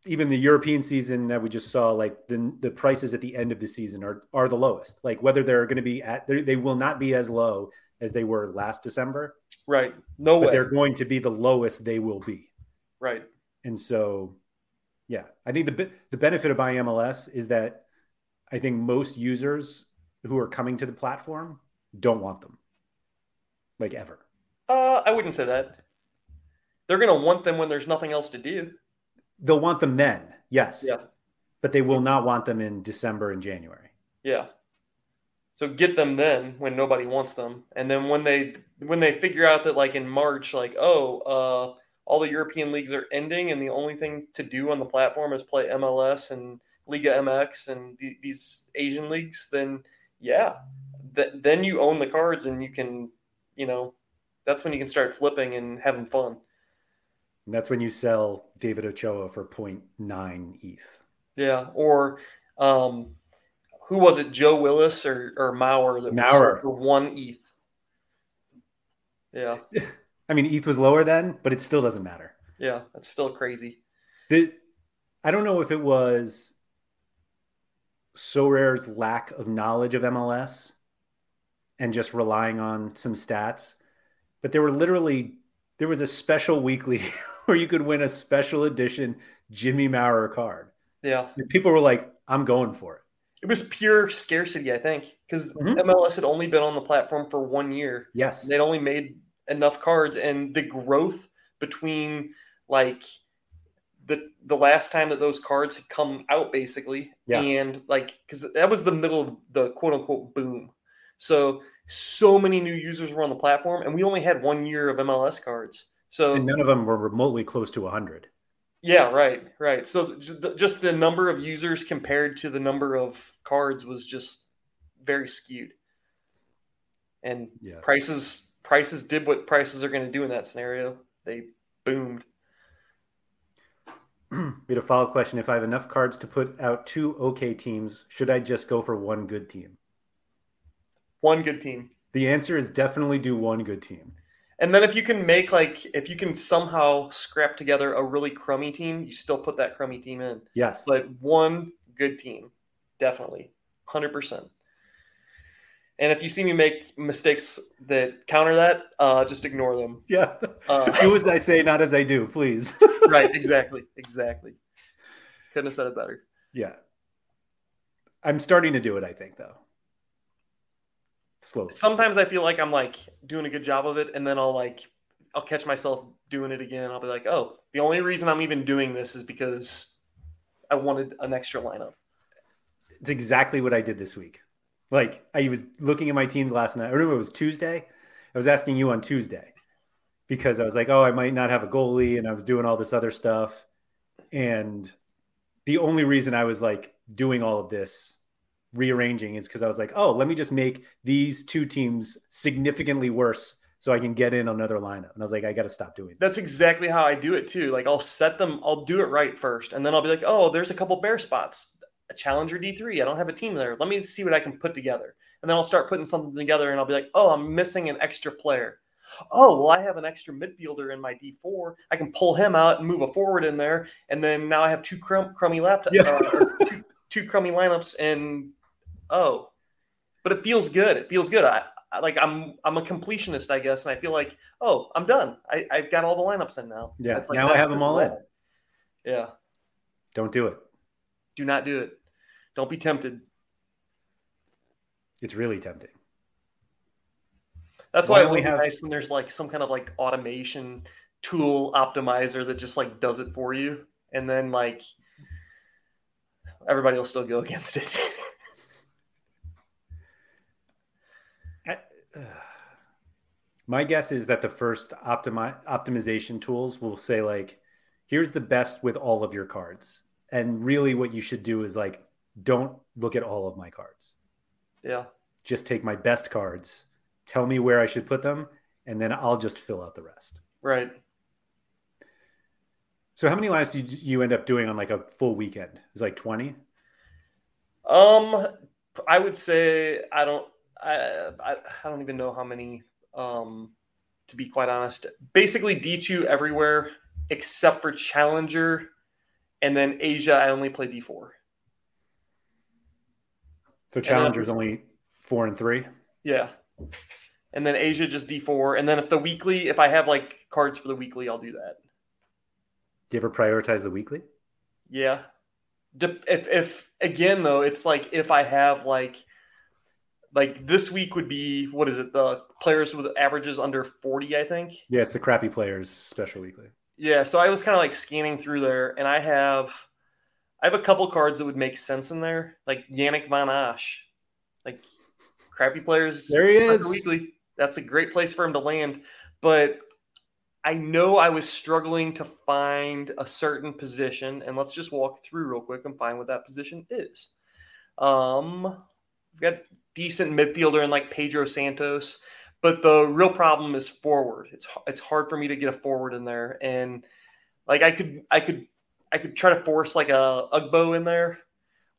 even the European season that we just saw, like the the prices at the end of the season are, are the lowest, like whether they're going to be at, they will not be as low as they were last December. Right. No way. But they're going to be the lowest they will be. Right. And so, yeah, I think the, the benefit of buying M L S is that I think most users who are coming to the platform don't want them. Like ever. Uh, I wouldn't say that. They're going to want them when there's nothing else to do. They'll want them then, yes. Yeah. But they will not want them in December and January. Yeah. So get them then when nobody wants them. And then when they when they figure out that like in March, like, oh, uh, all the European leagues are ending and the only thing to do on the platform is play M L S and Liga M X and the, these Asian leagues, then yeah. Th- then you own the cards and you can, you know, that's when you can start flipping and having fun. And that's when you sell David Ochoa for zero point nine E T H. Yeah. Or um, who was it? Joe Willis or, or Maurer that Maurer. was sold for one E T H. Yeah. I mean, E T H was lower then, but it still doesn't matter. Yeah. That's still crazy. The, I don't know if it was SoRare's lack of knowledge of M L S and just relying on some stats, but there were literally, there was a special weekly where you could win a special edition Jimmy Maurer card. Yeah. And people were like, I'm going for it. It was pure scarcity, I think, because mm-hmm. M L S had only been on the platform for one year. Yes. They'd only made enough cards. And the growth between like the the last time that those cards had come out, basically. Yeah. And like, because that was the middle of the quote unquote boom. So so many new users were on the platform, and we only had one year of M L S cards. So and none of them were remotely close to one hundred. Yeah, right, right. So just the number of users compared to the number of cards was just very skewed. And yeah. prices prices did what prices are going to do in that scenario. They boomed. We had a follow-up question. If I have enough cards to put out two okay teams, should I just go for one good team? One good team. The answer is definitely do one good team. And then if you can make like, if you can somehow scrap together a really crummy team, you still put that crummy team in. Yes. But one good team, definitely, one hundred percent. And if you see me make mistakes that counter that, uh, just ignore them. Yeah. Uh, do as I say, not as I do, please. Right. Exactly. Exactly. Couldn't have said it better. Yeah. I'm starting to do it, I think, though. Slowly. Sometimes I feel like I'm like doing a good job of it, and then I'll like I'll catch myself doing it again. I'll be like, oh, the only reason I'm even doing this is because I wanted an extra lineup. It's exactly what I did this week. Like I was looking at my teams last night. I remember it was Tuesday. I was asking you on Tuesday because I was like, oh, I might not have a goalie, and I was doing all this other stuff. And the only reason I was like doing all of this rearranging is because I was like, oh, let me just make these two teams significantly worse so I can get in another lineup. And I was like, I got to stop doing that. That's exactly how I do it too. Like I'll set them, I'll do it right first. And then I'll be like, oh, there's a couple bare spots, a Challenger D three. I don't have a team there. Let me see what I can put together. And then I'll start putting something together and I'll be like, oh, I'm missing an extra player. Oh, well, I have an extra midfielder in my D four. I can pull him out and move a forward in there. And then now I have two crumb- crummy laptops, yeah. uh, two, two crummy lineups and oh, but it feels good. It feels good. I, I like I'm I'm a completionist, I guess, and I feel like oh, I'm done. I, I've got all the lineups in now. Yeah, like, now I have them all in. Yeah. Don't do it. Do not do it. Don't be tempted. It's really tempting. That's why, why it would be have... nice when there's like some kind of like automation tool optimizer that just like does it for you, and then like everybody will still go against it. My guess is that the first optimi- optimization tools will say like, here's the best with all of your cards. And really what you should do is like, don't look at all of my cards. Yeah. Just take my best cards, tell me where I should put them, and then I'll just fill out the rest. Right. So how many lives did you end up doing on like a full weekend? It's like twenty. Um, I would say I don't, I, I I don't even know how many, um, to be quite honest. Basically D two everywhere except for Challenger, and then Asia I only play D four. So Challenger's then, only four and three? Yeah. And then Asia just D four. And then if the weekly, if I have like cards for the weekly, I'll do that. Do you ever prioritize the weekly? Yeah. If, if again, though, it's like if I have like Like this week would be, what is it? The players with averages under forty, I think. Yeah, it's the crappy players special weekly. Yeah, so I was kind of like scanning through there, and I have, I have a couple cards that would make sense in there, like Yannick van Osch, like crappy players. There he is. Weekly. That's a great place for him to land. But I know I was struggling to find a certain position, and let's just walk through real quick and find what that position is. Um, we've got decent midfielder and like Pedro Santos, but the real problem is forward. It's it's hard for me to get a forward in there, and like I could I could I could try to force like a Ugbo in there,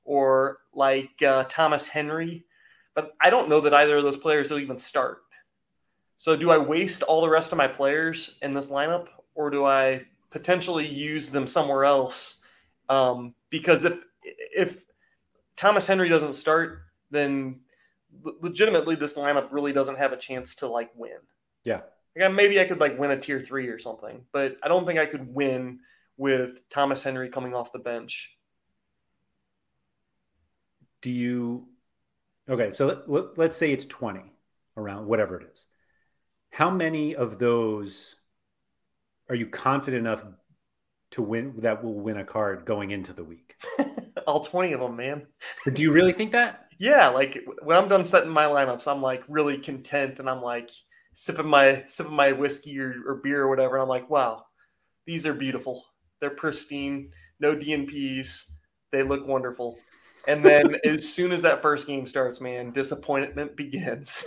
or like uh, Thomas Henry, but I don't know that either of those players will even start. So do I waste all the rest of my players in this lineup, or do I potentially use them somewhere else? Um, because if if Thomas Henry doesn't start, then legitimately this lineup really doesn't have a chance to like win. Yeah. Like maybe I could like win a tier three or something, but I don't think I could win with Thomas Henry coming off the bench. Do you, okay. So let, let's say it's twenty around whatever it is. How many of those are you confident enough to win that will win a card going into the week? All twenty of them, man. But do you really think that? Yeah, like when I'm done setting my lineups, I'm like really content, and I'm like sipping my sipping my whiskey or, or beer or whatever, and I'm like, wow, these are beautiful. They're pristine, no D N Ps. They look wonderful. And then as soon as that first game starts, man, disappointment begins.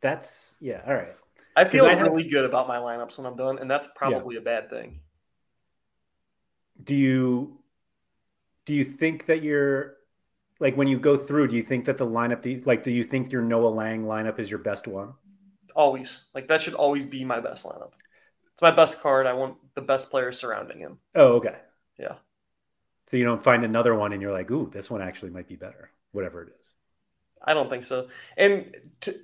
That's – yeah, all right. I feel I really have... good about my lineups when I'm done, and that's probably yeah. a bad thing. Do you do you think that you're – like when you go through, do you think that the lineup – like do you think your Noah Lang lineup is your best one? Always. Like that should always be my best lineup. It's my best card. I want the best players surrounding him. Oh, okay. Yeah. So you don't find another one and you're like, ooh, this one actually might be better, whatever it is. I don't think so. And to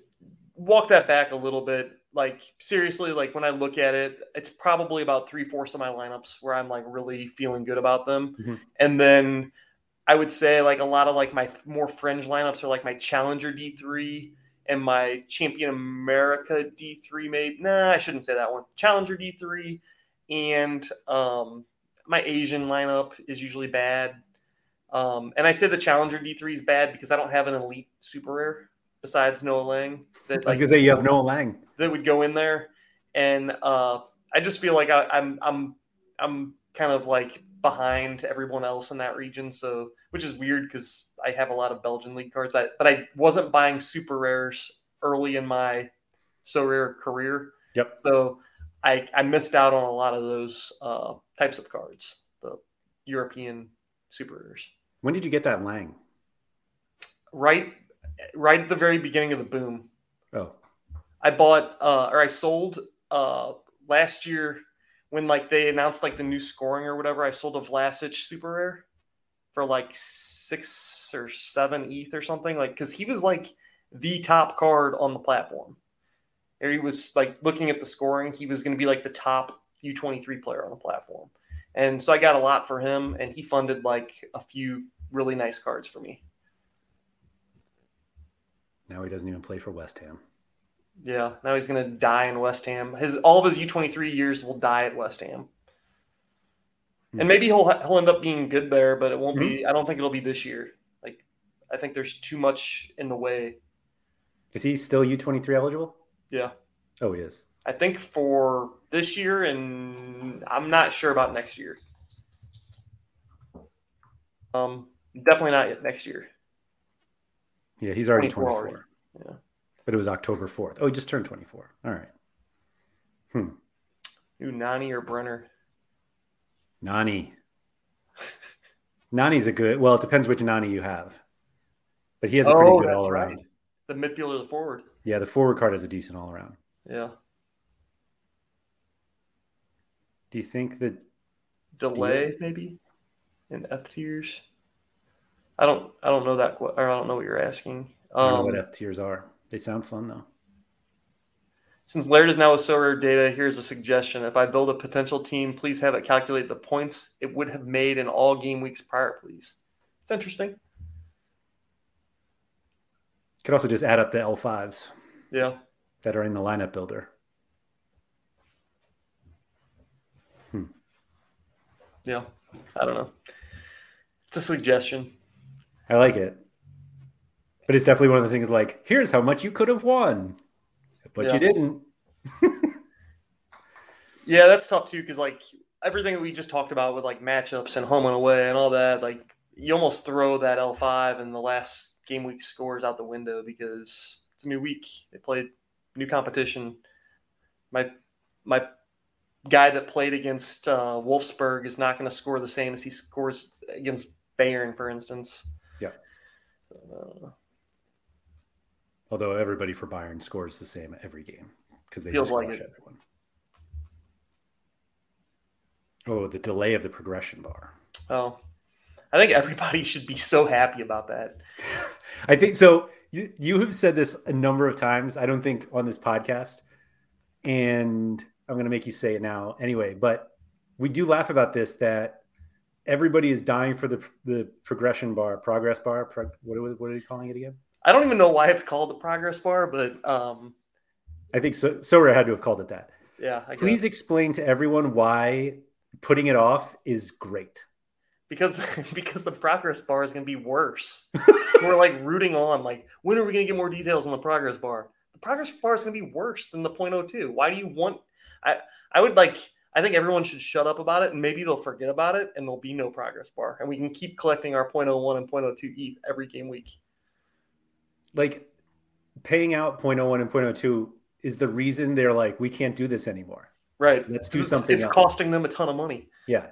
walk that back a little bit, like seriously, like when I look at it, it's probably about three-fourths of my lineups where I'm like really feeling good about them. Mm-hmm. And then I would say like a lot of like my more fringe lineups are like my Challenger D three and my Champion America D three maybe. Nah, I shouldn't say that one. Challenger D three and um my Asian lineup is usually bad. Um, and I say the Challenger D three is bad because I don't have an elite super rare besides Noah Lang. That, like, I was going to say you have Noah Lang. That would go in there. And uh, I just feel like I, I'm I'm I'm kind of like behind everyone else in that region, so which is weird because I have a lot of Belgian league cards. But, but I wasn't buying super rares early in my SoRare career. Yep. So I, I missed out on a lot of those uh, types of cards, the European super rares. When did you get that Lang? Right, right at the very beginning of the boom. Oh, I bought uh, or I sold uh, last year when like they announced like the new scoring or whatever. I sold a Vlasic super rare for like six or seven E T H or something, like because he was like the top card on the platform. He was like looking at the scoring, he was going to be like the top U twenty-three player on the platform. And so I got a lot for him, and he funded like a few really nice cards for me. Now he doesn't even play for West Ham. Yeah, now he's going to die in West Ham. His all of his U twenty-three years will die at West Ham. Mm-hmm. And maybe he'll he'll end up being good there, but it won't mm-hmm. be. I don't think it'll be this year. Like I think there's too much in the way. Is he still U twenty-three eligible? Yeah. Oh, he is. I think for this year, and I'm not sure about next year. Um, definitely not yet next year. Yeah, he's already twenty-four. Already. Yeah. But it was October fourth. Oh, he just turned twenty-four. All right. Hmm. Who, Nani or Brenner? Nani. Nani's a good – well, it depends which Nani you have. But he has a pretty oh, good all-around. Right. The midfielder, the forward. Yeah, the forward card is a decent all around. Yeah. Do you think that delay you... maybe in F tiers? I don't. I don't know that. Or I don't know what you're asking. Um, I don't know what F tiers are. They sound fun though. Since Laird is now with SoRare data, here's a suggestion: if I build a potential team, please have it calculate the points it would have made in all game weeks prior, please. It's interesting. Could also just add up the L fives yeah, that are in the lineup builder. Hmm. Yeah, I don't know. It's a suggestion. I like it. But it's definitely one of the things like, here's how much you could have won, but yeah. you didn't. Yeah, that's tough too because like everything that we just talked about with like matchups and home and away and all that, like you almost throw that L five and the last – game week scores out the window because it's a new week. They played new competition. My my guy that played against uh, Wolfsburg is not going to score the same as he scores against Bayern, for instance. Yeah. Uh, Although everybody for Bayern scores the same every game because they feels just crush like everyone. Oh, the delay of the progression bar. Oh. I think everybody should be so happy about that. I think so. You, you have said this a number of times, I don't think, on this podcast. And I'm going to make you say it now anyway. But we do laugh about this, that everybody is dying for the the progression bar, progress bar. Pro, what, are, what are you calling it again? I don't even know why it's called the progress bar, but. Um, I think so. SoRare had to have called it that. Yeah. I Please explain to everyone why putting it off is great. Because because the progress bar is going to be worse. We're like rooting on, like, when are we going to get more details on the progress bar? The progress bar is going to be worse than the point oh two. Why do you want – I I would like I think everyone should shut up about it, and maybe they'll forget about it, and there'll be no progress bar. And we can keep collecting our zero point zero one and zero point zero two E T H every game week. Like, paying out zero point zero one and zero point zero two is the reason they're like, we can't do this anymore. Right. Let's do something else. It's costing them a ton of money. Yeah.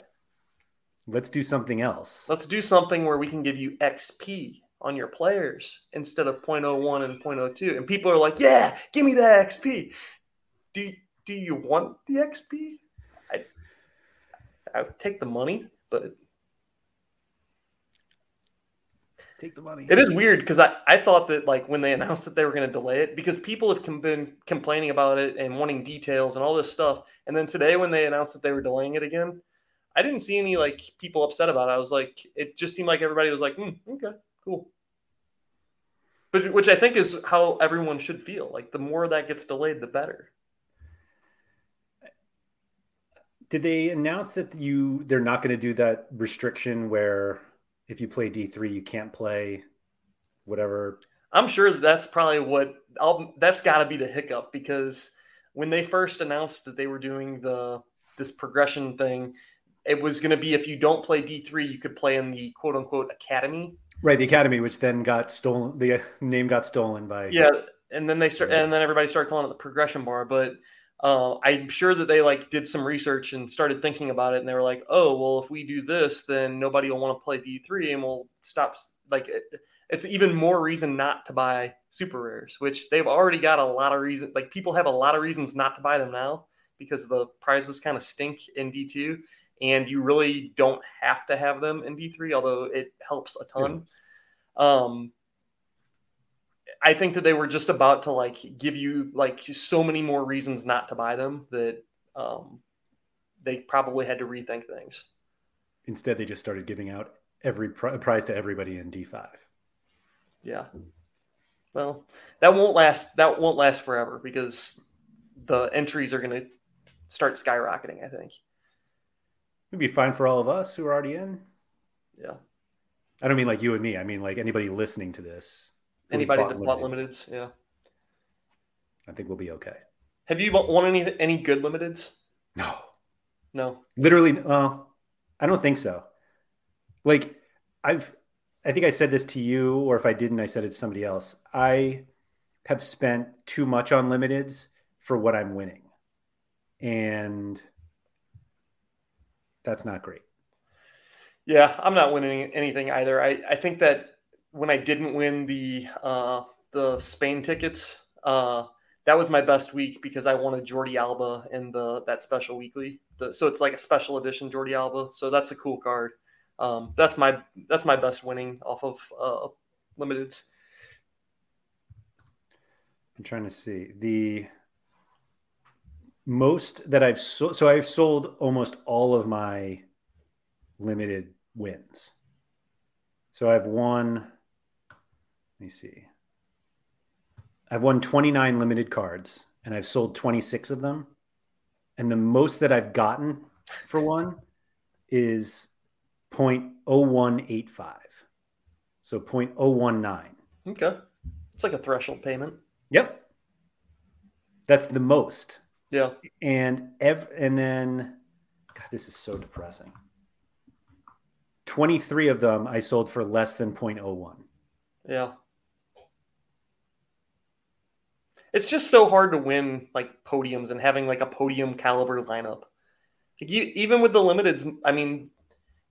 Let's do something else. Let's do something where we can give you X P on your players instead of zero point zero one and zero point zero two. And people are like, yeah, give me that X P. Do, do you want the X P? I would take the money, but take the money. It is weird because I, I thought that, like, when they announced that they were going to delay it, because people have com- been complaining about it and wanting details and all this stuff. And then today when they announced that they were delaying it again, I didn't see any, like, people upset about it. I was like, it just seemed like everybody was like, mm, okay, cool. But which I think is how everyone should feel. Like, the more that gets delayed, the better. Did they announce that you they're not going to do that restriction where if you play D three, you can't play whatever? I'm sure that that's probably what I'll, that's got to be the hiccup, because when they first announced that they were doing the this progression thing, it was going to be if you don't play D three, you could play in the quote unquote academy. Right, the academy, which then got stolen. The name got stolen by yeah, and then they start and then everybody started calling it the progression bar, but. Uh, I'm sure that they like did some research and started thinking about it, and they were like, "Oh, well, if we do this, then nobody will want to play D three, and we'll stop." Like, it, it's even more reason not to buy super rares, which they've already got a lot of reason. Like, people have a lot of reasons not to buy them now because the prizes kind of stink in D two, and you really don't have to have them in D three, although it helps a ton. Yeah. Um, I think that they were just about to like give you like so many more reasons not to buy them that um, they probably had to rethink things. Instead, they just started giving out every pri- prize to everybody in D five. Yeah. Well, that won't last. That won't last forever because the entries are going to start skyrocketing, I think. It'd be fine for all of us who are already in. Yeah. I don't mean like you and me. I mean like anybody listening to this. Anybody that bought limiteds, yeah. I think we'll be okay. Have you won any any good limiteds? No. No. Literally, uh, I don't think so. Like, I've, I think I said this to you, or if I didn't, I said it to somebody else. I have spent too much on limiteds for what I'm winning. And that's not great. Yeah, I'm not winning anything either. I, I think that when I didn't win the uh, the Spain tickets, uh, that was my best week because I wanted Jordi Alba in the that special weekly. The, so it's like a special edition Jordi Alba. So that's a cool card. Um, that's my that's my best winning off of uh, limiteds. I'm trying to see the most that I've so, so I've sold almost all of my limited wins. So I've won. Let me see. I've won twenty-nine limited cards, and I've sold twenty-six of them. And the most that I've gotten for one is zero point zero one eight five. So zero point zero one nine. Okay. It's like a threshold payment. Yep. That's the most. Yeah. And ev- and then, God, this is so depressing. twenty-three of them I sold for less than zero point zero one. Yeah. It's just so hard to win like podiums and having like a podium caliber lineup. Like you, even with the limiteds, I mean,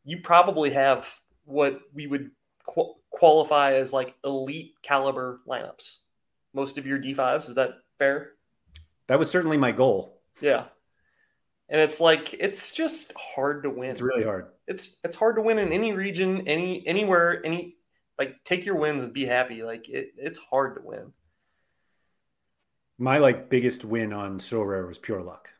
you probably have what we would qu- qualify as like elite caliber lineups. Most of your D fives, is that fair? That was certainly my goal. Yeah. And it's like, it's just hard to win. It's really hard. It's it's hard to win in any region, any anywhere, any like take your wins and be happy. Like it, it's hard to win. My like biggest win on SoRare was pure luck.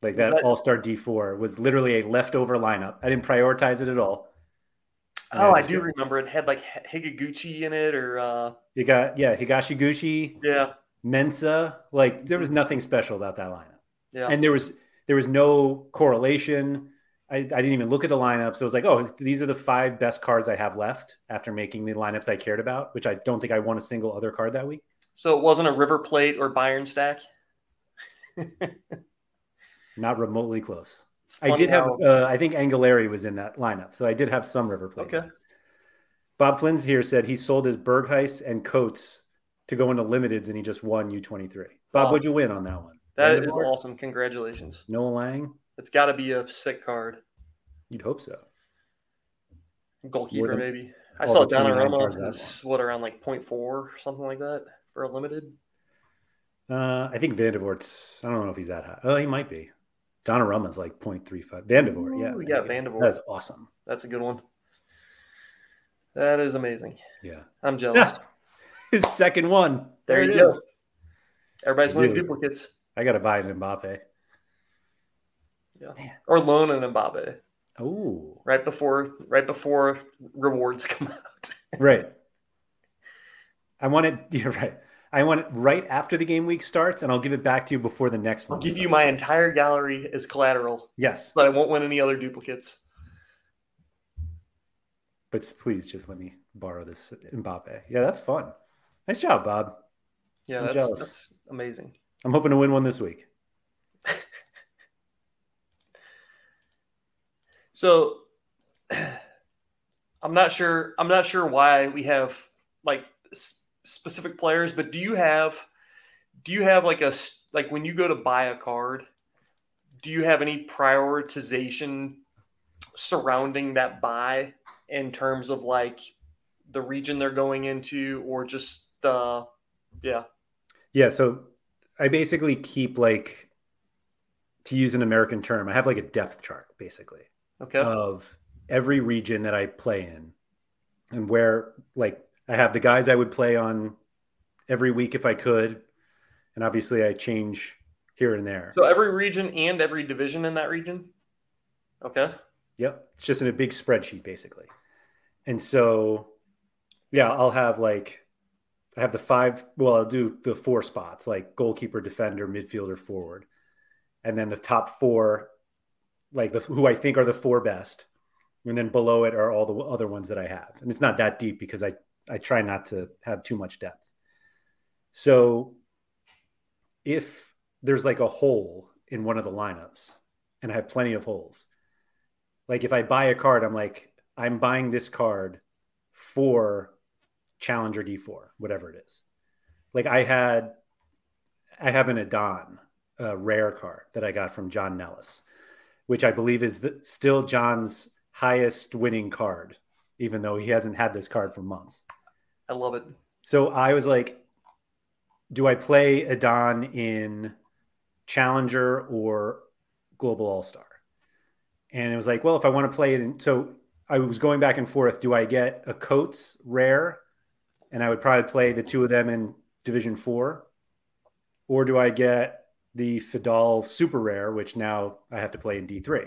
Like that, that All-Star D four was literally a leftover lineup. I didn't prioritize it at all. Oh, I, I do remember it had like Higashiguchi in it, or uh, it got yeah Higashiguchi, yeah Mensa. Like there was nothing special about that lineup. Yeah. And there was there was no correlation. I, I didn't even look at the lineup. So it was like, oh, these are the five best cards I have left after making the lineups I cared about, which I don't think I won a single other card that week. So it wasn't a River Plate or Bayern stack? Not remotely close. I did have, uh, I think Anguillari was in that lineup. So I did have some River Plate. Okay. Bob Flynn's here said he sold his Berghuis and Coates to go into limiteds and he just won U twenty-three. Bob, oh, what'd you win on that one? That Vandervoort? Is awesome. Congratulations. Noah Lang. It's got to be a sick card. You'd hope so. Goalkeeper, than, maybe. I saw Donnarumma what around like point four or something like that for a limited. Uh, I think Vandervoort's, I don't know if he's that high. Oh, he might be. Donnarumma's like point three five. Vandervoort, yeah. Ooh, yeah, Vandervoort. That's awesome. That's a good one. That is amazing. Yeah. I'm jealous. His second one. There, there you go. Is. Everybody's winning duplicates. I got to buy an Mbappe. Yeah. Man. Or loan an Mbappe. Oh. Right before right before rewards come out. Right. I want it, you're right. I want it right after the game week starts, and I'll give it back to you before the next one. I'll give you my entire gallery as collateral. Yes. But I won't win any other duplicates. But please just let me borrow this Mbappe. Yeah, that's fun. Nice job, Bob. Yeah, that's, that's amazing. I'm hoping to win one this week. So I'm not sure. I'm not sure why we have like sp- specific players, but do you have, do you have like a, like when you go to buy a card, do you have any prioritization surrounding that buy in terms of like the region they're going into or just the, uh, yeah. Yeah. So I basically keep like, to use an American term, I have like a depth chart basically okay. of every region that I play in and where like I have the guys I would play on every week if I could. And obviously I change here and there. So every region and every division in that region. Okay. Yep. It's just in a big spreadsheet basically. And so, yeah, I'll have like, I have the five, well, I'll do the four spots like goalkeeper, defender, midfielder, forward. And then the top four, like the, who I think are the four best. And then below it are all the other ones that I have. And it's not that deep because I, I try not to have too much depth. So if there's like a hole in one of the lineups and I have plenty of holes, like if I buy a card, I'm like, I'm buying this card for Challenger D four, whatever it is. Like I had, I have an Adon, a rare card that I got from John Nellis, which I believe is the, still John's highest winning card, even though he hasn't had this card for months. I love it. So I was like, do I play Adon in Challenger or Global All-Star? And it was like, well, if I want to play it in, so I was going back and forth. Do I get a Coates rare? And I would probably play the two of them in Division Four. Or do I get the Fidal super rare, which now I have to play in D three?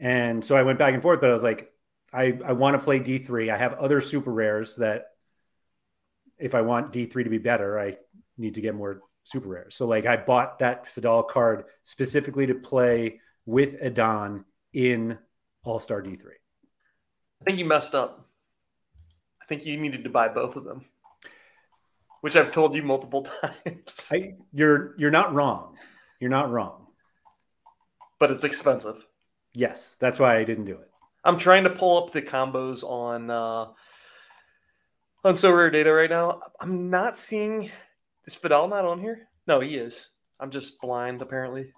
And so I went back and forth, but I was like, I, I want to play D three. I have other super rares that if I want D three to be better, I need to get more super rares. So like I bought that Fidal card specifically to play with Adon in All-Star D three. I think you messed up. I think you needed to buy both of them, which I've told you multiple times. I, you're, you're not wrong. You're not wrong. But it's expensive. Yes. That's why I didn't do it. I'm trying to pull up the combos on uh, on SoRare data right now. I'm not seeing – is Fidal not on here? No, he is. I'm just blind, apparently.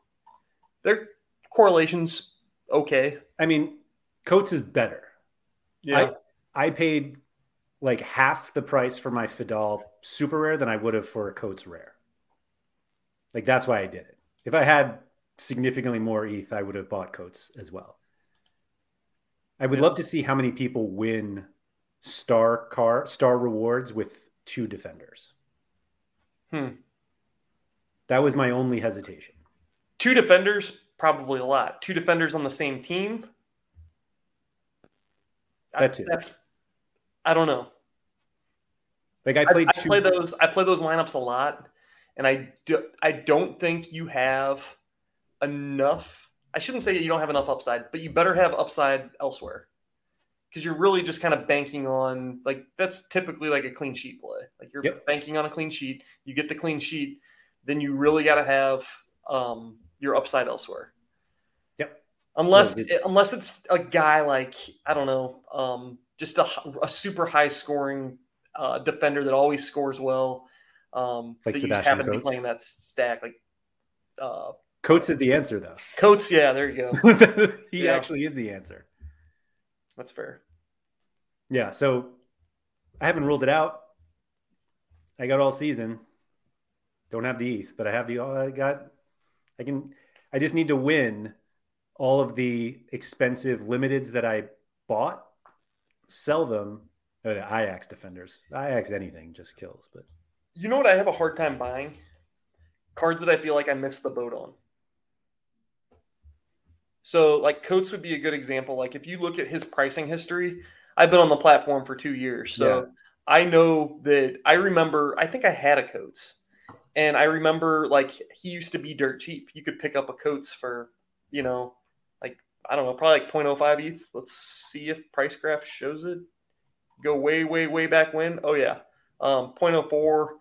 Their correlation's okay. I mean, Coates is better. Yeah. I, I paid like half the price for my Fidal super rare than I would have for a Coates rare. Like that's why I did it. If I had significantly more E T H, I would have bought Coates as well. I would yeah. love to see how many people win star car star rewards with two defenders. Hmm. That was my only hesitation. Two defenders, probably a lot. Two defenders on the same team. That too. I, that's I don't know. Like I played. I, I two... play those. I play those lineups a lot, and I do, I don't think you have enough. I shouldn't say you don't have enough upside, but you better have upside elsewhere because you're really just kind of banking on like that's typically like a clean sheet play. Like you're yep. banking on a clean sheet. You get the clean sheet, then you really got to have um, your upside elsewhere. Yep. Unless, no, it, unless it's a guy like, I don't know, um, just a, a super high scoring uh, defender that always scores well. Um, like that you just happen to be playing that stack. Like uh, Coates is the answer, though. Coates, yeah, there you go. he yeah. actually is the answer. That's fair. Yeah, so I haven't ruled it out. I got all season. Don't have the E T H, but I have the all I got. I can. I just need to win all of the expensive limiteds that I bought. Sell them. Oh, the Ajax defenders. Ajax anything just kills. But you know what? I have a hard time buying cards that I feel like I missed the boat on. So, like Coates would be a good example. Like if you look at his pricing history, I've been on the platform for two years, so. Yeah. I know that I remember, I think I had a Coates, and I remember like he used to be dirt cheap. You could pick up a Coates for, you know, like, I don't know, probably like zero point zero five E T H. Let's see if price graph shows it. Go way, way, way back when. Oh yeah. Um, zero point zero four, zero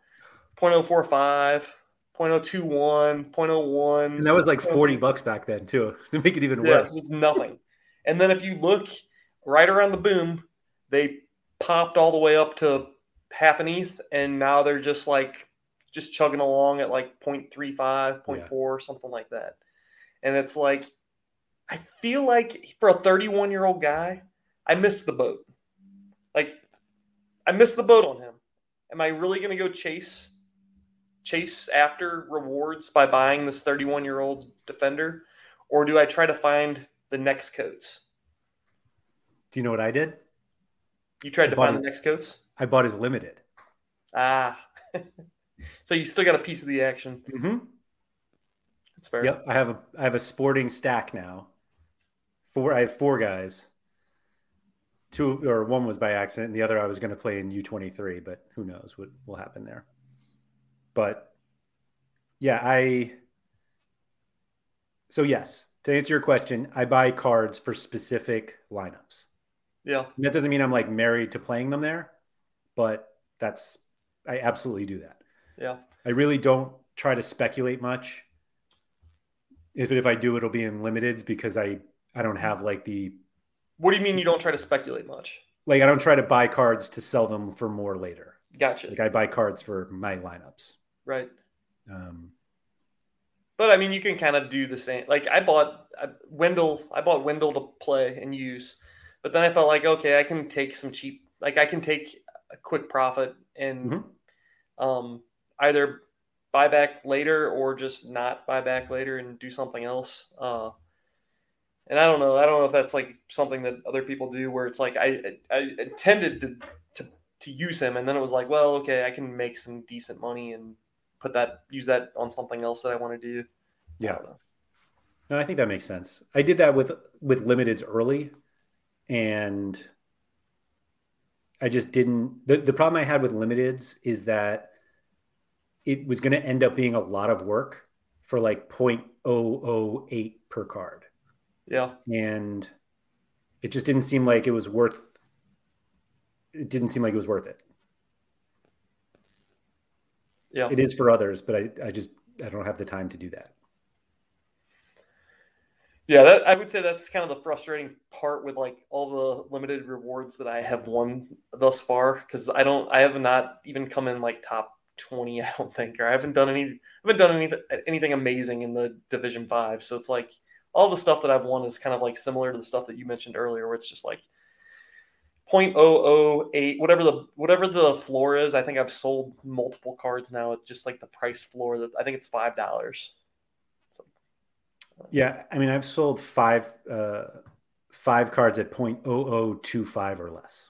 point zero four five, zero point zero two one, zero point zero one. And that was like forty bucks back then too, to make it even yeah, worse. It's nothing. And then if you look right around the boom, they popped all the way up to half an E T H, and now they're just like just chugging along at like zero point three five, zero point four, yeah. something like that. And it's like, I feel like for a thirty-one-year-old guy, I missed the boat. Like, I missed the boat on him. Am I really going to go chase chase after rewards by buying this thirty-one-year-old defender, or do I try to find the next Coates? Do you know what I did? You tried I to find his, the next Coates? I bought his limited. Ah. So you still got a piece of the action. Mm-hmm. That's fair. Yep. I have a I have a sporting stack now. Four I have four guys. Two or one was by accident, and the other I was gonna play in U twenty-three, but who knows what will happen there. But yeah, I so yes, to answer your question, I buy cards for specific lineups. Yeah. That doesn't mean I'm like married to playing them there, but that's, I absolutely do that. Yeah. I really don't try to speculate much. If if I do, it'll be in limiteds because I, I don't have like the. What do you mean you don't try to speculate much? Like I don't try to buy cards to sell them for more later. Gotcha. Like I buy cards for my lineups. Right. Um, but I mean, you can kind of do the same. Like I bought I, Wendell, I bought Wendell to play and use. But then I felt like, okay, I can take some cheap, like I can take a quick profit and mm-hmm. um, either buy back later or just not buy back later and do something else. Uh, and I don't know, I don't know if that's like something that other people do where it's like I I intended to to, to use him, and then it was like, well, okay, I can make some decent money and put that use that on something else that I want to do. Yeah, I don't know. No, I think that makes sense. I did that with with limiteds early. And I just didn't, the, the problem I had with limiteds is that it was going to end up being a lot of work for like zero point zero zero eight per card. Yeah. And it just didn't seem like it was worth, it didn't seem like it was worth it. Yeah. It is for others, but I, I just, I don't have the time to do that. Yeah, that, I would say that's kind of the frustrating part with like all the limited rewards that I have won thus far, because I don't, I have not even come in like top twenty, I don't think, or I haven't done any, I haven't done any, anything amazing in the Division Five. So it's like all the stuff that I've won is kind of like similar to the stuff that you mentioned earlier, where it's just like zero point zero zero eight, whatever the whatever the floor is. I think I've sold multiple cards now at just like the price floor that I think it's five dollars. Yeah, I mean, I've sold five uh, five cards at zero point zero zero two five or less.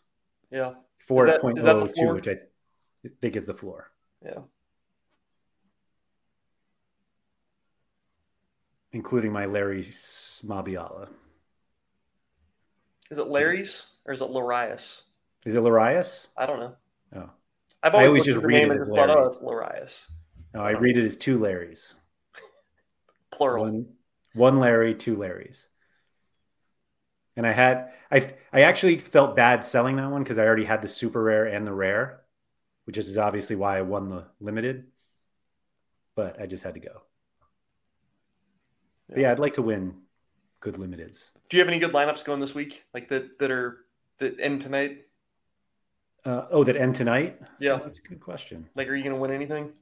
Yeah, four at zero point zero zero two, which I think is the floor. Yeah, including my Larry Smabiala. Is it Larry's or is it Larius? Is it Larius? I don't know. Oh, I've always, I always just read it as Larius. Larius. No, I, I read know. it as two Larrys. Plural. One, One Larry, two Larrys. And I had, I I actually felt bad selling that one because I already had the super rare and the rare, which is obviously why I won the limited. But I just had to go. But yeah, I'd like to win good limiteds. Do you have any good lineups going this week? Like that that are that end tonight? Uh, oh, that end tonight? Yeah. Oh, that's a good question. Like, are you going to win anything?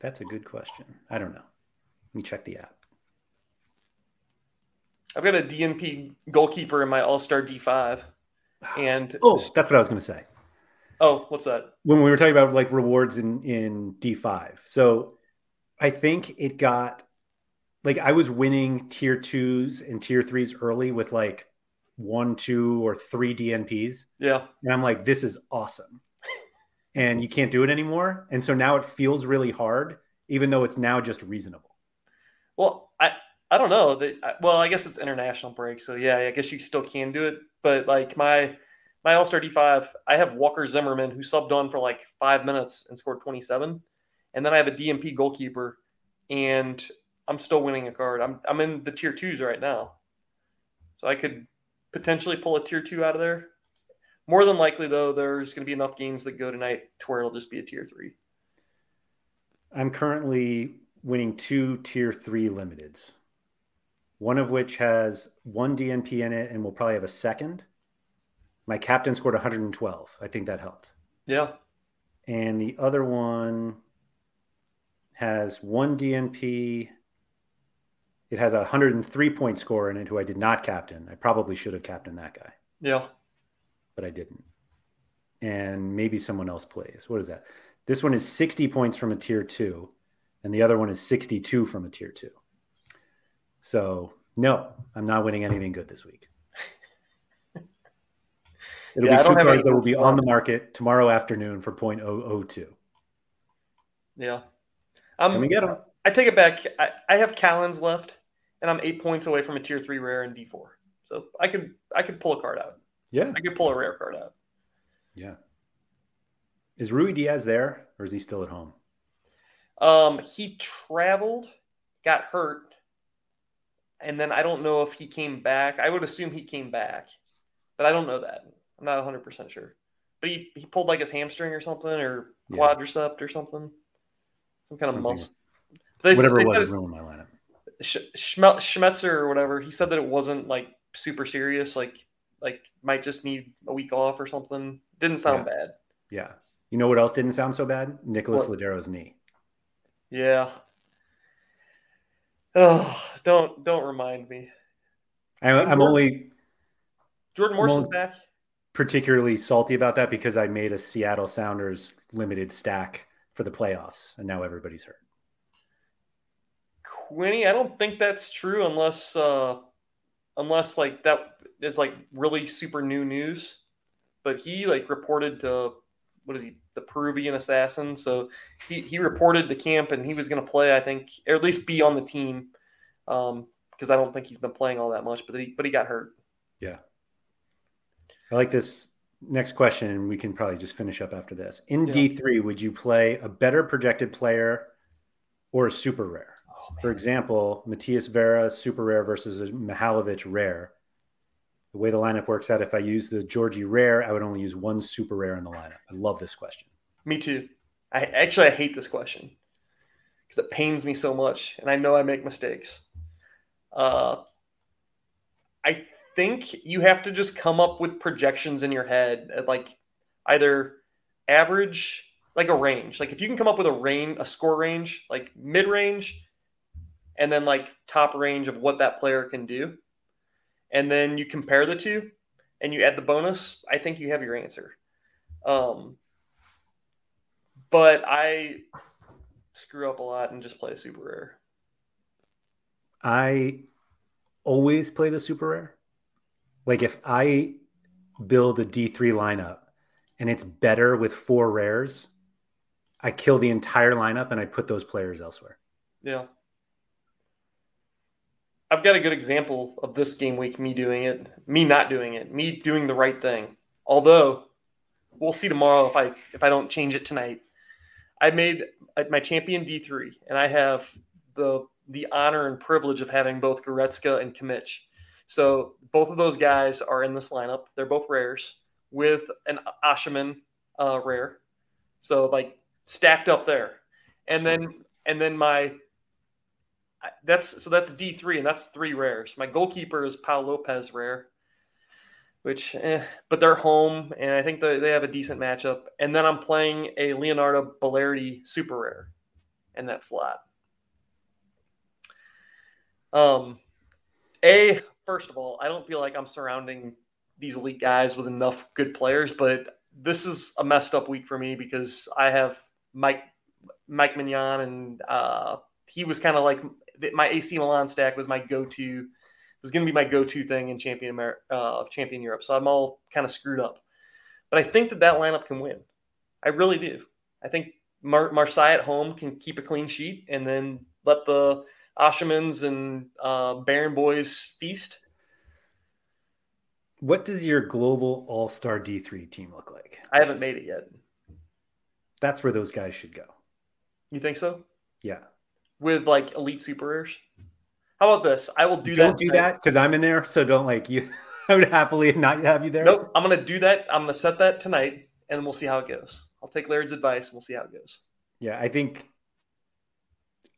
That's a good question. I don't know. Let me check the app. I've got a D N P goalkeeper in my All-Star D five. And oh, that's what I was going to say. Oh, what's that? When we were talking about like rewards in, in D five. So I think it got like I was winning tier twos and tier threes early with like one, two, or three D N Ps. Yeah. And I'm like, this is awesome. And you can't do it anymore. And so now it feels really hard, even though it's now just reasonable. Well, I, I don't know. They, I, well, I guess it's international break. So, yeah, I guess you still can do it. But, like, my my All-Star D five, I have Walker Zimmerman, who subbed on for, like, five minutes and scored twenty-seven. And then I have a D M P goalkeeper, and I'm still winning a card. I'm I'm in the tier twos right now. So I could potentially pull a tier two out of there. More than likely, though, there's going to be enough games that go tonight to where it'll just be a tier three. I'm currently winning two tier three limiteds, one of which has one D N P in it and will probably have a second. My captain scored one hundred twelve. I think that helped. Yeah. And the other one has one D N P. It has a one hundred three point scorer in it who I did not captain. I probably should have captained that guy. Yeah. But I didn't. And maybe someone else plays. What is that? This one is sixty points from a tier two, and the other one is sixty-two from a tier two. So no, I'm not winning anything good this week. It'll yeah, be two cards that will be on the market tomorrow afternoon for point oh oh two. Yeah. Um, Come and get them. I take it back. I, I have Callens left, and I'm eight points away from a tier three rare in D four. So I could I could pull a card out. Yeah. I could pull a rare card out. Yeah. Is Rui Diaz there, or is he still at home? Um, he traveled, got hurt, and then I don't know if he came back. I would assume he came back, but I don't know that. I'm not one hundred percent sure. But he, he pulled like his hamstring or something, or quadricep yeah. or something. Some kind something of muscle. They, whatever they it was, it ruined my lineup. Schmetzer or whatever, he said that it wasn't like super serious, like like might just need a week off or something. Didn't sound yeah. bad. Yeah. You know what else didn't sound so bad? Nicholas what? Ladero's knee. Yeah. Oh, don't don't remind me. I, I'm Jordan, only Jordan Morrison's I'm back. Particularly salty about that because I made a Seattle Sounders limited stack for the playoffs, and now everybody's hurt. Quinny, I don't think that's true unless uh, unless like that is like really super new news. But he like reported to what is he, the Peruvian assassin? So he, he reported to camp and he was going to play, I think, or at least be on the team because um, I don't think he's been playing all that much. But he but he got hurt. Yeah, I like this next question, and we can probably just finish up after this. In yeah. D three, would you play a better projected player or a super rare? Oh, for example, Matias Vera, super rare versus a Mihajlović rare. The way the lineup works out, if I use the Georgi rare, I would only use one super rare in the lineup. I love this question. Me too. I actually, I hate this question because it pains me so much, and I know I make mistakes. Uh, I think you have to just come up with projections in your head at like either average, like a range. Like if you can come up with a range, a score range, like mid-range, and then like top range of what that player can do. And then you compare the two and you add the bonus, I think you have your answer. Um, but I screw up a lot and just play a super rare. I always play the super rare. Like if I build a D three lineup and it's better with four rares, I kill the entire lineup and I put those players elsewhere. Yeah. I've got a good example of this game week, me doing it, me not doing it, me doing the right thing. Although we'll see tomorrow if I if I don't change it tonight. I made my champion D three, and I have the the honor and privilege of having both Goretzka and Kimmich. So both of those guys are in this lineup. They're both rares with an Ashman uh, rare. So like stacked up there. And then And then my – that's so that's D three, and that's three rares. My goalkeeper is Pau Lopez rare, which eh, – but they're home, and I think they have a decent matchup. And then I'm playing a Leonardo Bellerdi super rare in that slot. Um, A, first of all, I don't feel like I'm surrounding these elite guys with enough good players, but this is a messed up week for me because I have Mike Mike Mignon, and uh, he was kind of like my A C Milan stack was my go-to, was going to be my go-to thing in Champion Amer- uh, Champion Europe. So I'm all kind of screwed up. But I think that that lineup can win. I really do. I think Mar- Marseille at home can keep a clean sheet and then let the – Ashman's and uh, Baron Boys feast. What does your global all-star D three team look like? I haven't made it yet. That's where those guys should go. You think so? Yeah. With like elite super rares? How about this? I will do don't that. Don't do tonight. That because I'm in there. So don't like you. I would happily not have you there. Nope. I'm going to do that. I'm going to set that tonight and then we'll see how it goes. I'll take Laird's advice and we'll see how it goes. Yeah. I think.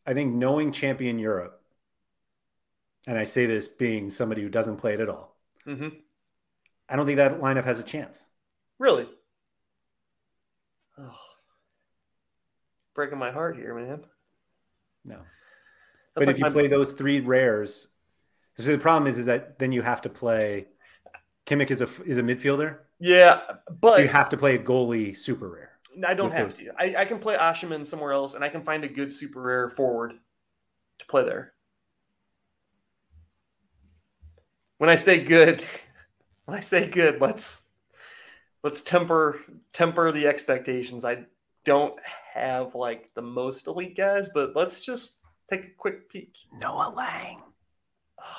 I think knowing Champion Europe, and I say this being somebody who doesn't play it at all, mm-hmm. I don't think that lineup has a chance. Really? Oh, breaking my heart here, man. No. That's but like if you play mind. Those three rares, so the problem is, is that then you have to play Kimmich is a, is a midfielder. Yeah, but so you have to play a goalie super rare. I don't have those. to. I, I can play Ashman somewhere else, and I can find a good super rare forward to play there. When I say good, when I say good, let's let's temper temper the expectations. I don't have like the most elite guys, but let's just take a quick peek. Noah Lang. Oh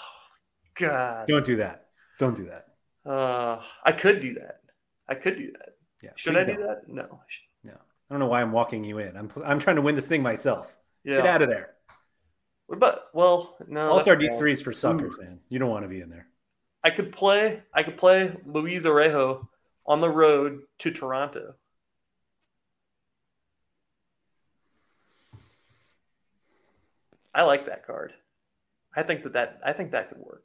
God! Don't do that. Don't do that. Uh, I could do that. I could do that. Yeah, should I do don't. that? No. No. I don't know why I'm walking you in. I'm I'm trying to win this thing myself. Yeah. Get out of there. What about well, no. All-Star D threes for suckers, man. You don't want to be in there. I could play I could play Luis Orejo on the road to Toronto. I like that card. I think that, that I think that could work.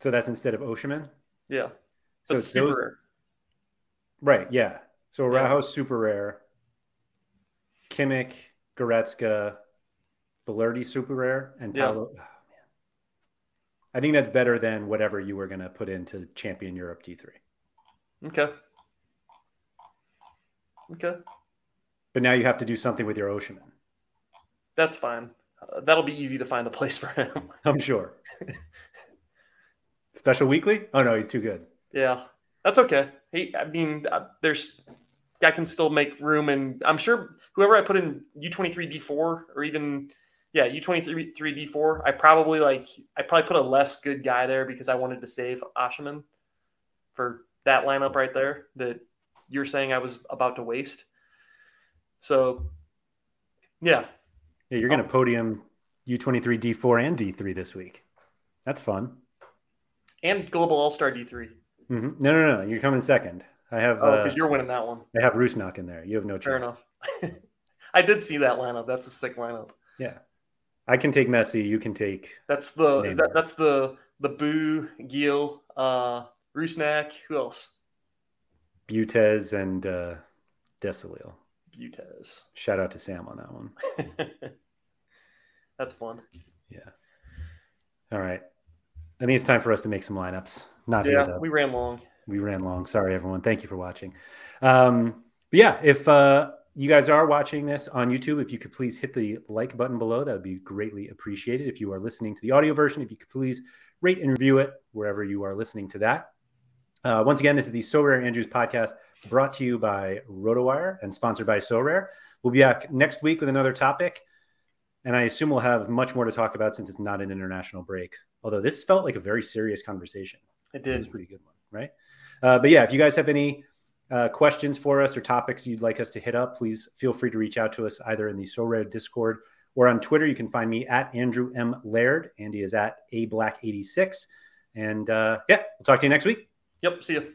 So that's instead of Osimhen? Yeah. So it's super those, rare. Right, yeah. So Araujo, yeah. super rare. Kimmich, Goretzka, Bellerdi, super rare, and yeah. Paolo. Oh, man. I think that's better than whatever you were going to put into Champion Europe D three. Okay. Okay. But now you have to do something with your Osimhen. That's fine. Uh, that'll be easy to find a place for him. I'm sure. Special weekly? Oh, no, he's too good. Yeah, that's okay. Hey, I mean, there's I can still make room, and I'm sure whoever I put in U twenty-three D four or even yeah U twenty-three D four, I probably like I probably put a less good guy there because I wanted to save Osimhen for that lineup right there that you're saying I was about to waste. So, yeah, yeah, you're gonna podium U twenty-three D four and D three this week. That's fun. And Global All-Star D three. Mm-hmm. No, no, no. You're coming second. I have because oh, uh, you're winning that one. I have Rusnak in there. You have no chance. Fair enough. I did see that lineup. That's a sick lineup. Yeah, I can take Messi. You can take. That's the Neymar. Is that that's the the Boo Gil uh, Rusnak. Who else? Butez and uh, Desalil. Butez. Shout out to Sam on that one. That's fun. Yeah. All right. I think it's time for us to make some lineups. Not yeah, here, we ran long. We ran long. Sorry, everyone. Thank you for watching. Um, but yeah, if uh, you guys are watching this on YouTube, if you could please hit the like button below, that would be greatly appreciated. If you are listening to the audio version, if you could please rate and review it wherever you are listening to that. Uh, once again, this is the SoRare Andrews podcast brought to you by Rotowire and sponsored by SoRare. We'll be back next week with another topic. And I assume we'll have much more to talk about since it's not an international break. Although this felt like a very serious conversation. It did. It was a pretty good one, right? Uh, but yeah, if you guys have any uh, questions for us or topics you'd like us to hit up, please feel free to reach out to us either in the SoRare Discord or on Twitter. You can find me at Andrew M. Laird. Andy is at A Black eighty-six. And uh, yeah, we'll talk to you next week. Yep, see you.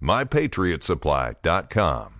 my patriot supply dot com.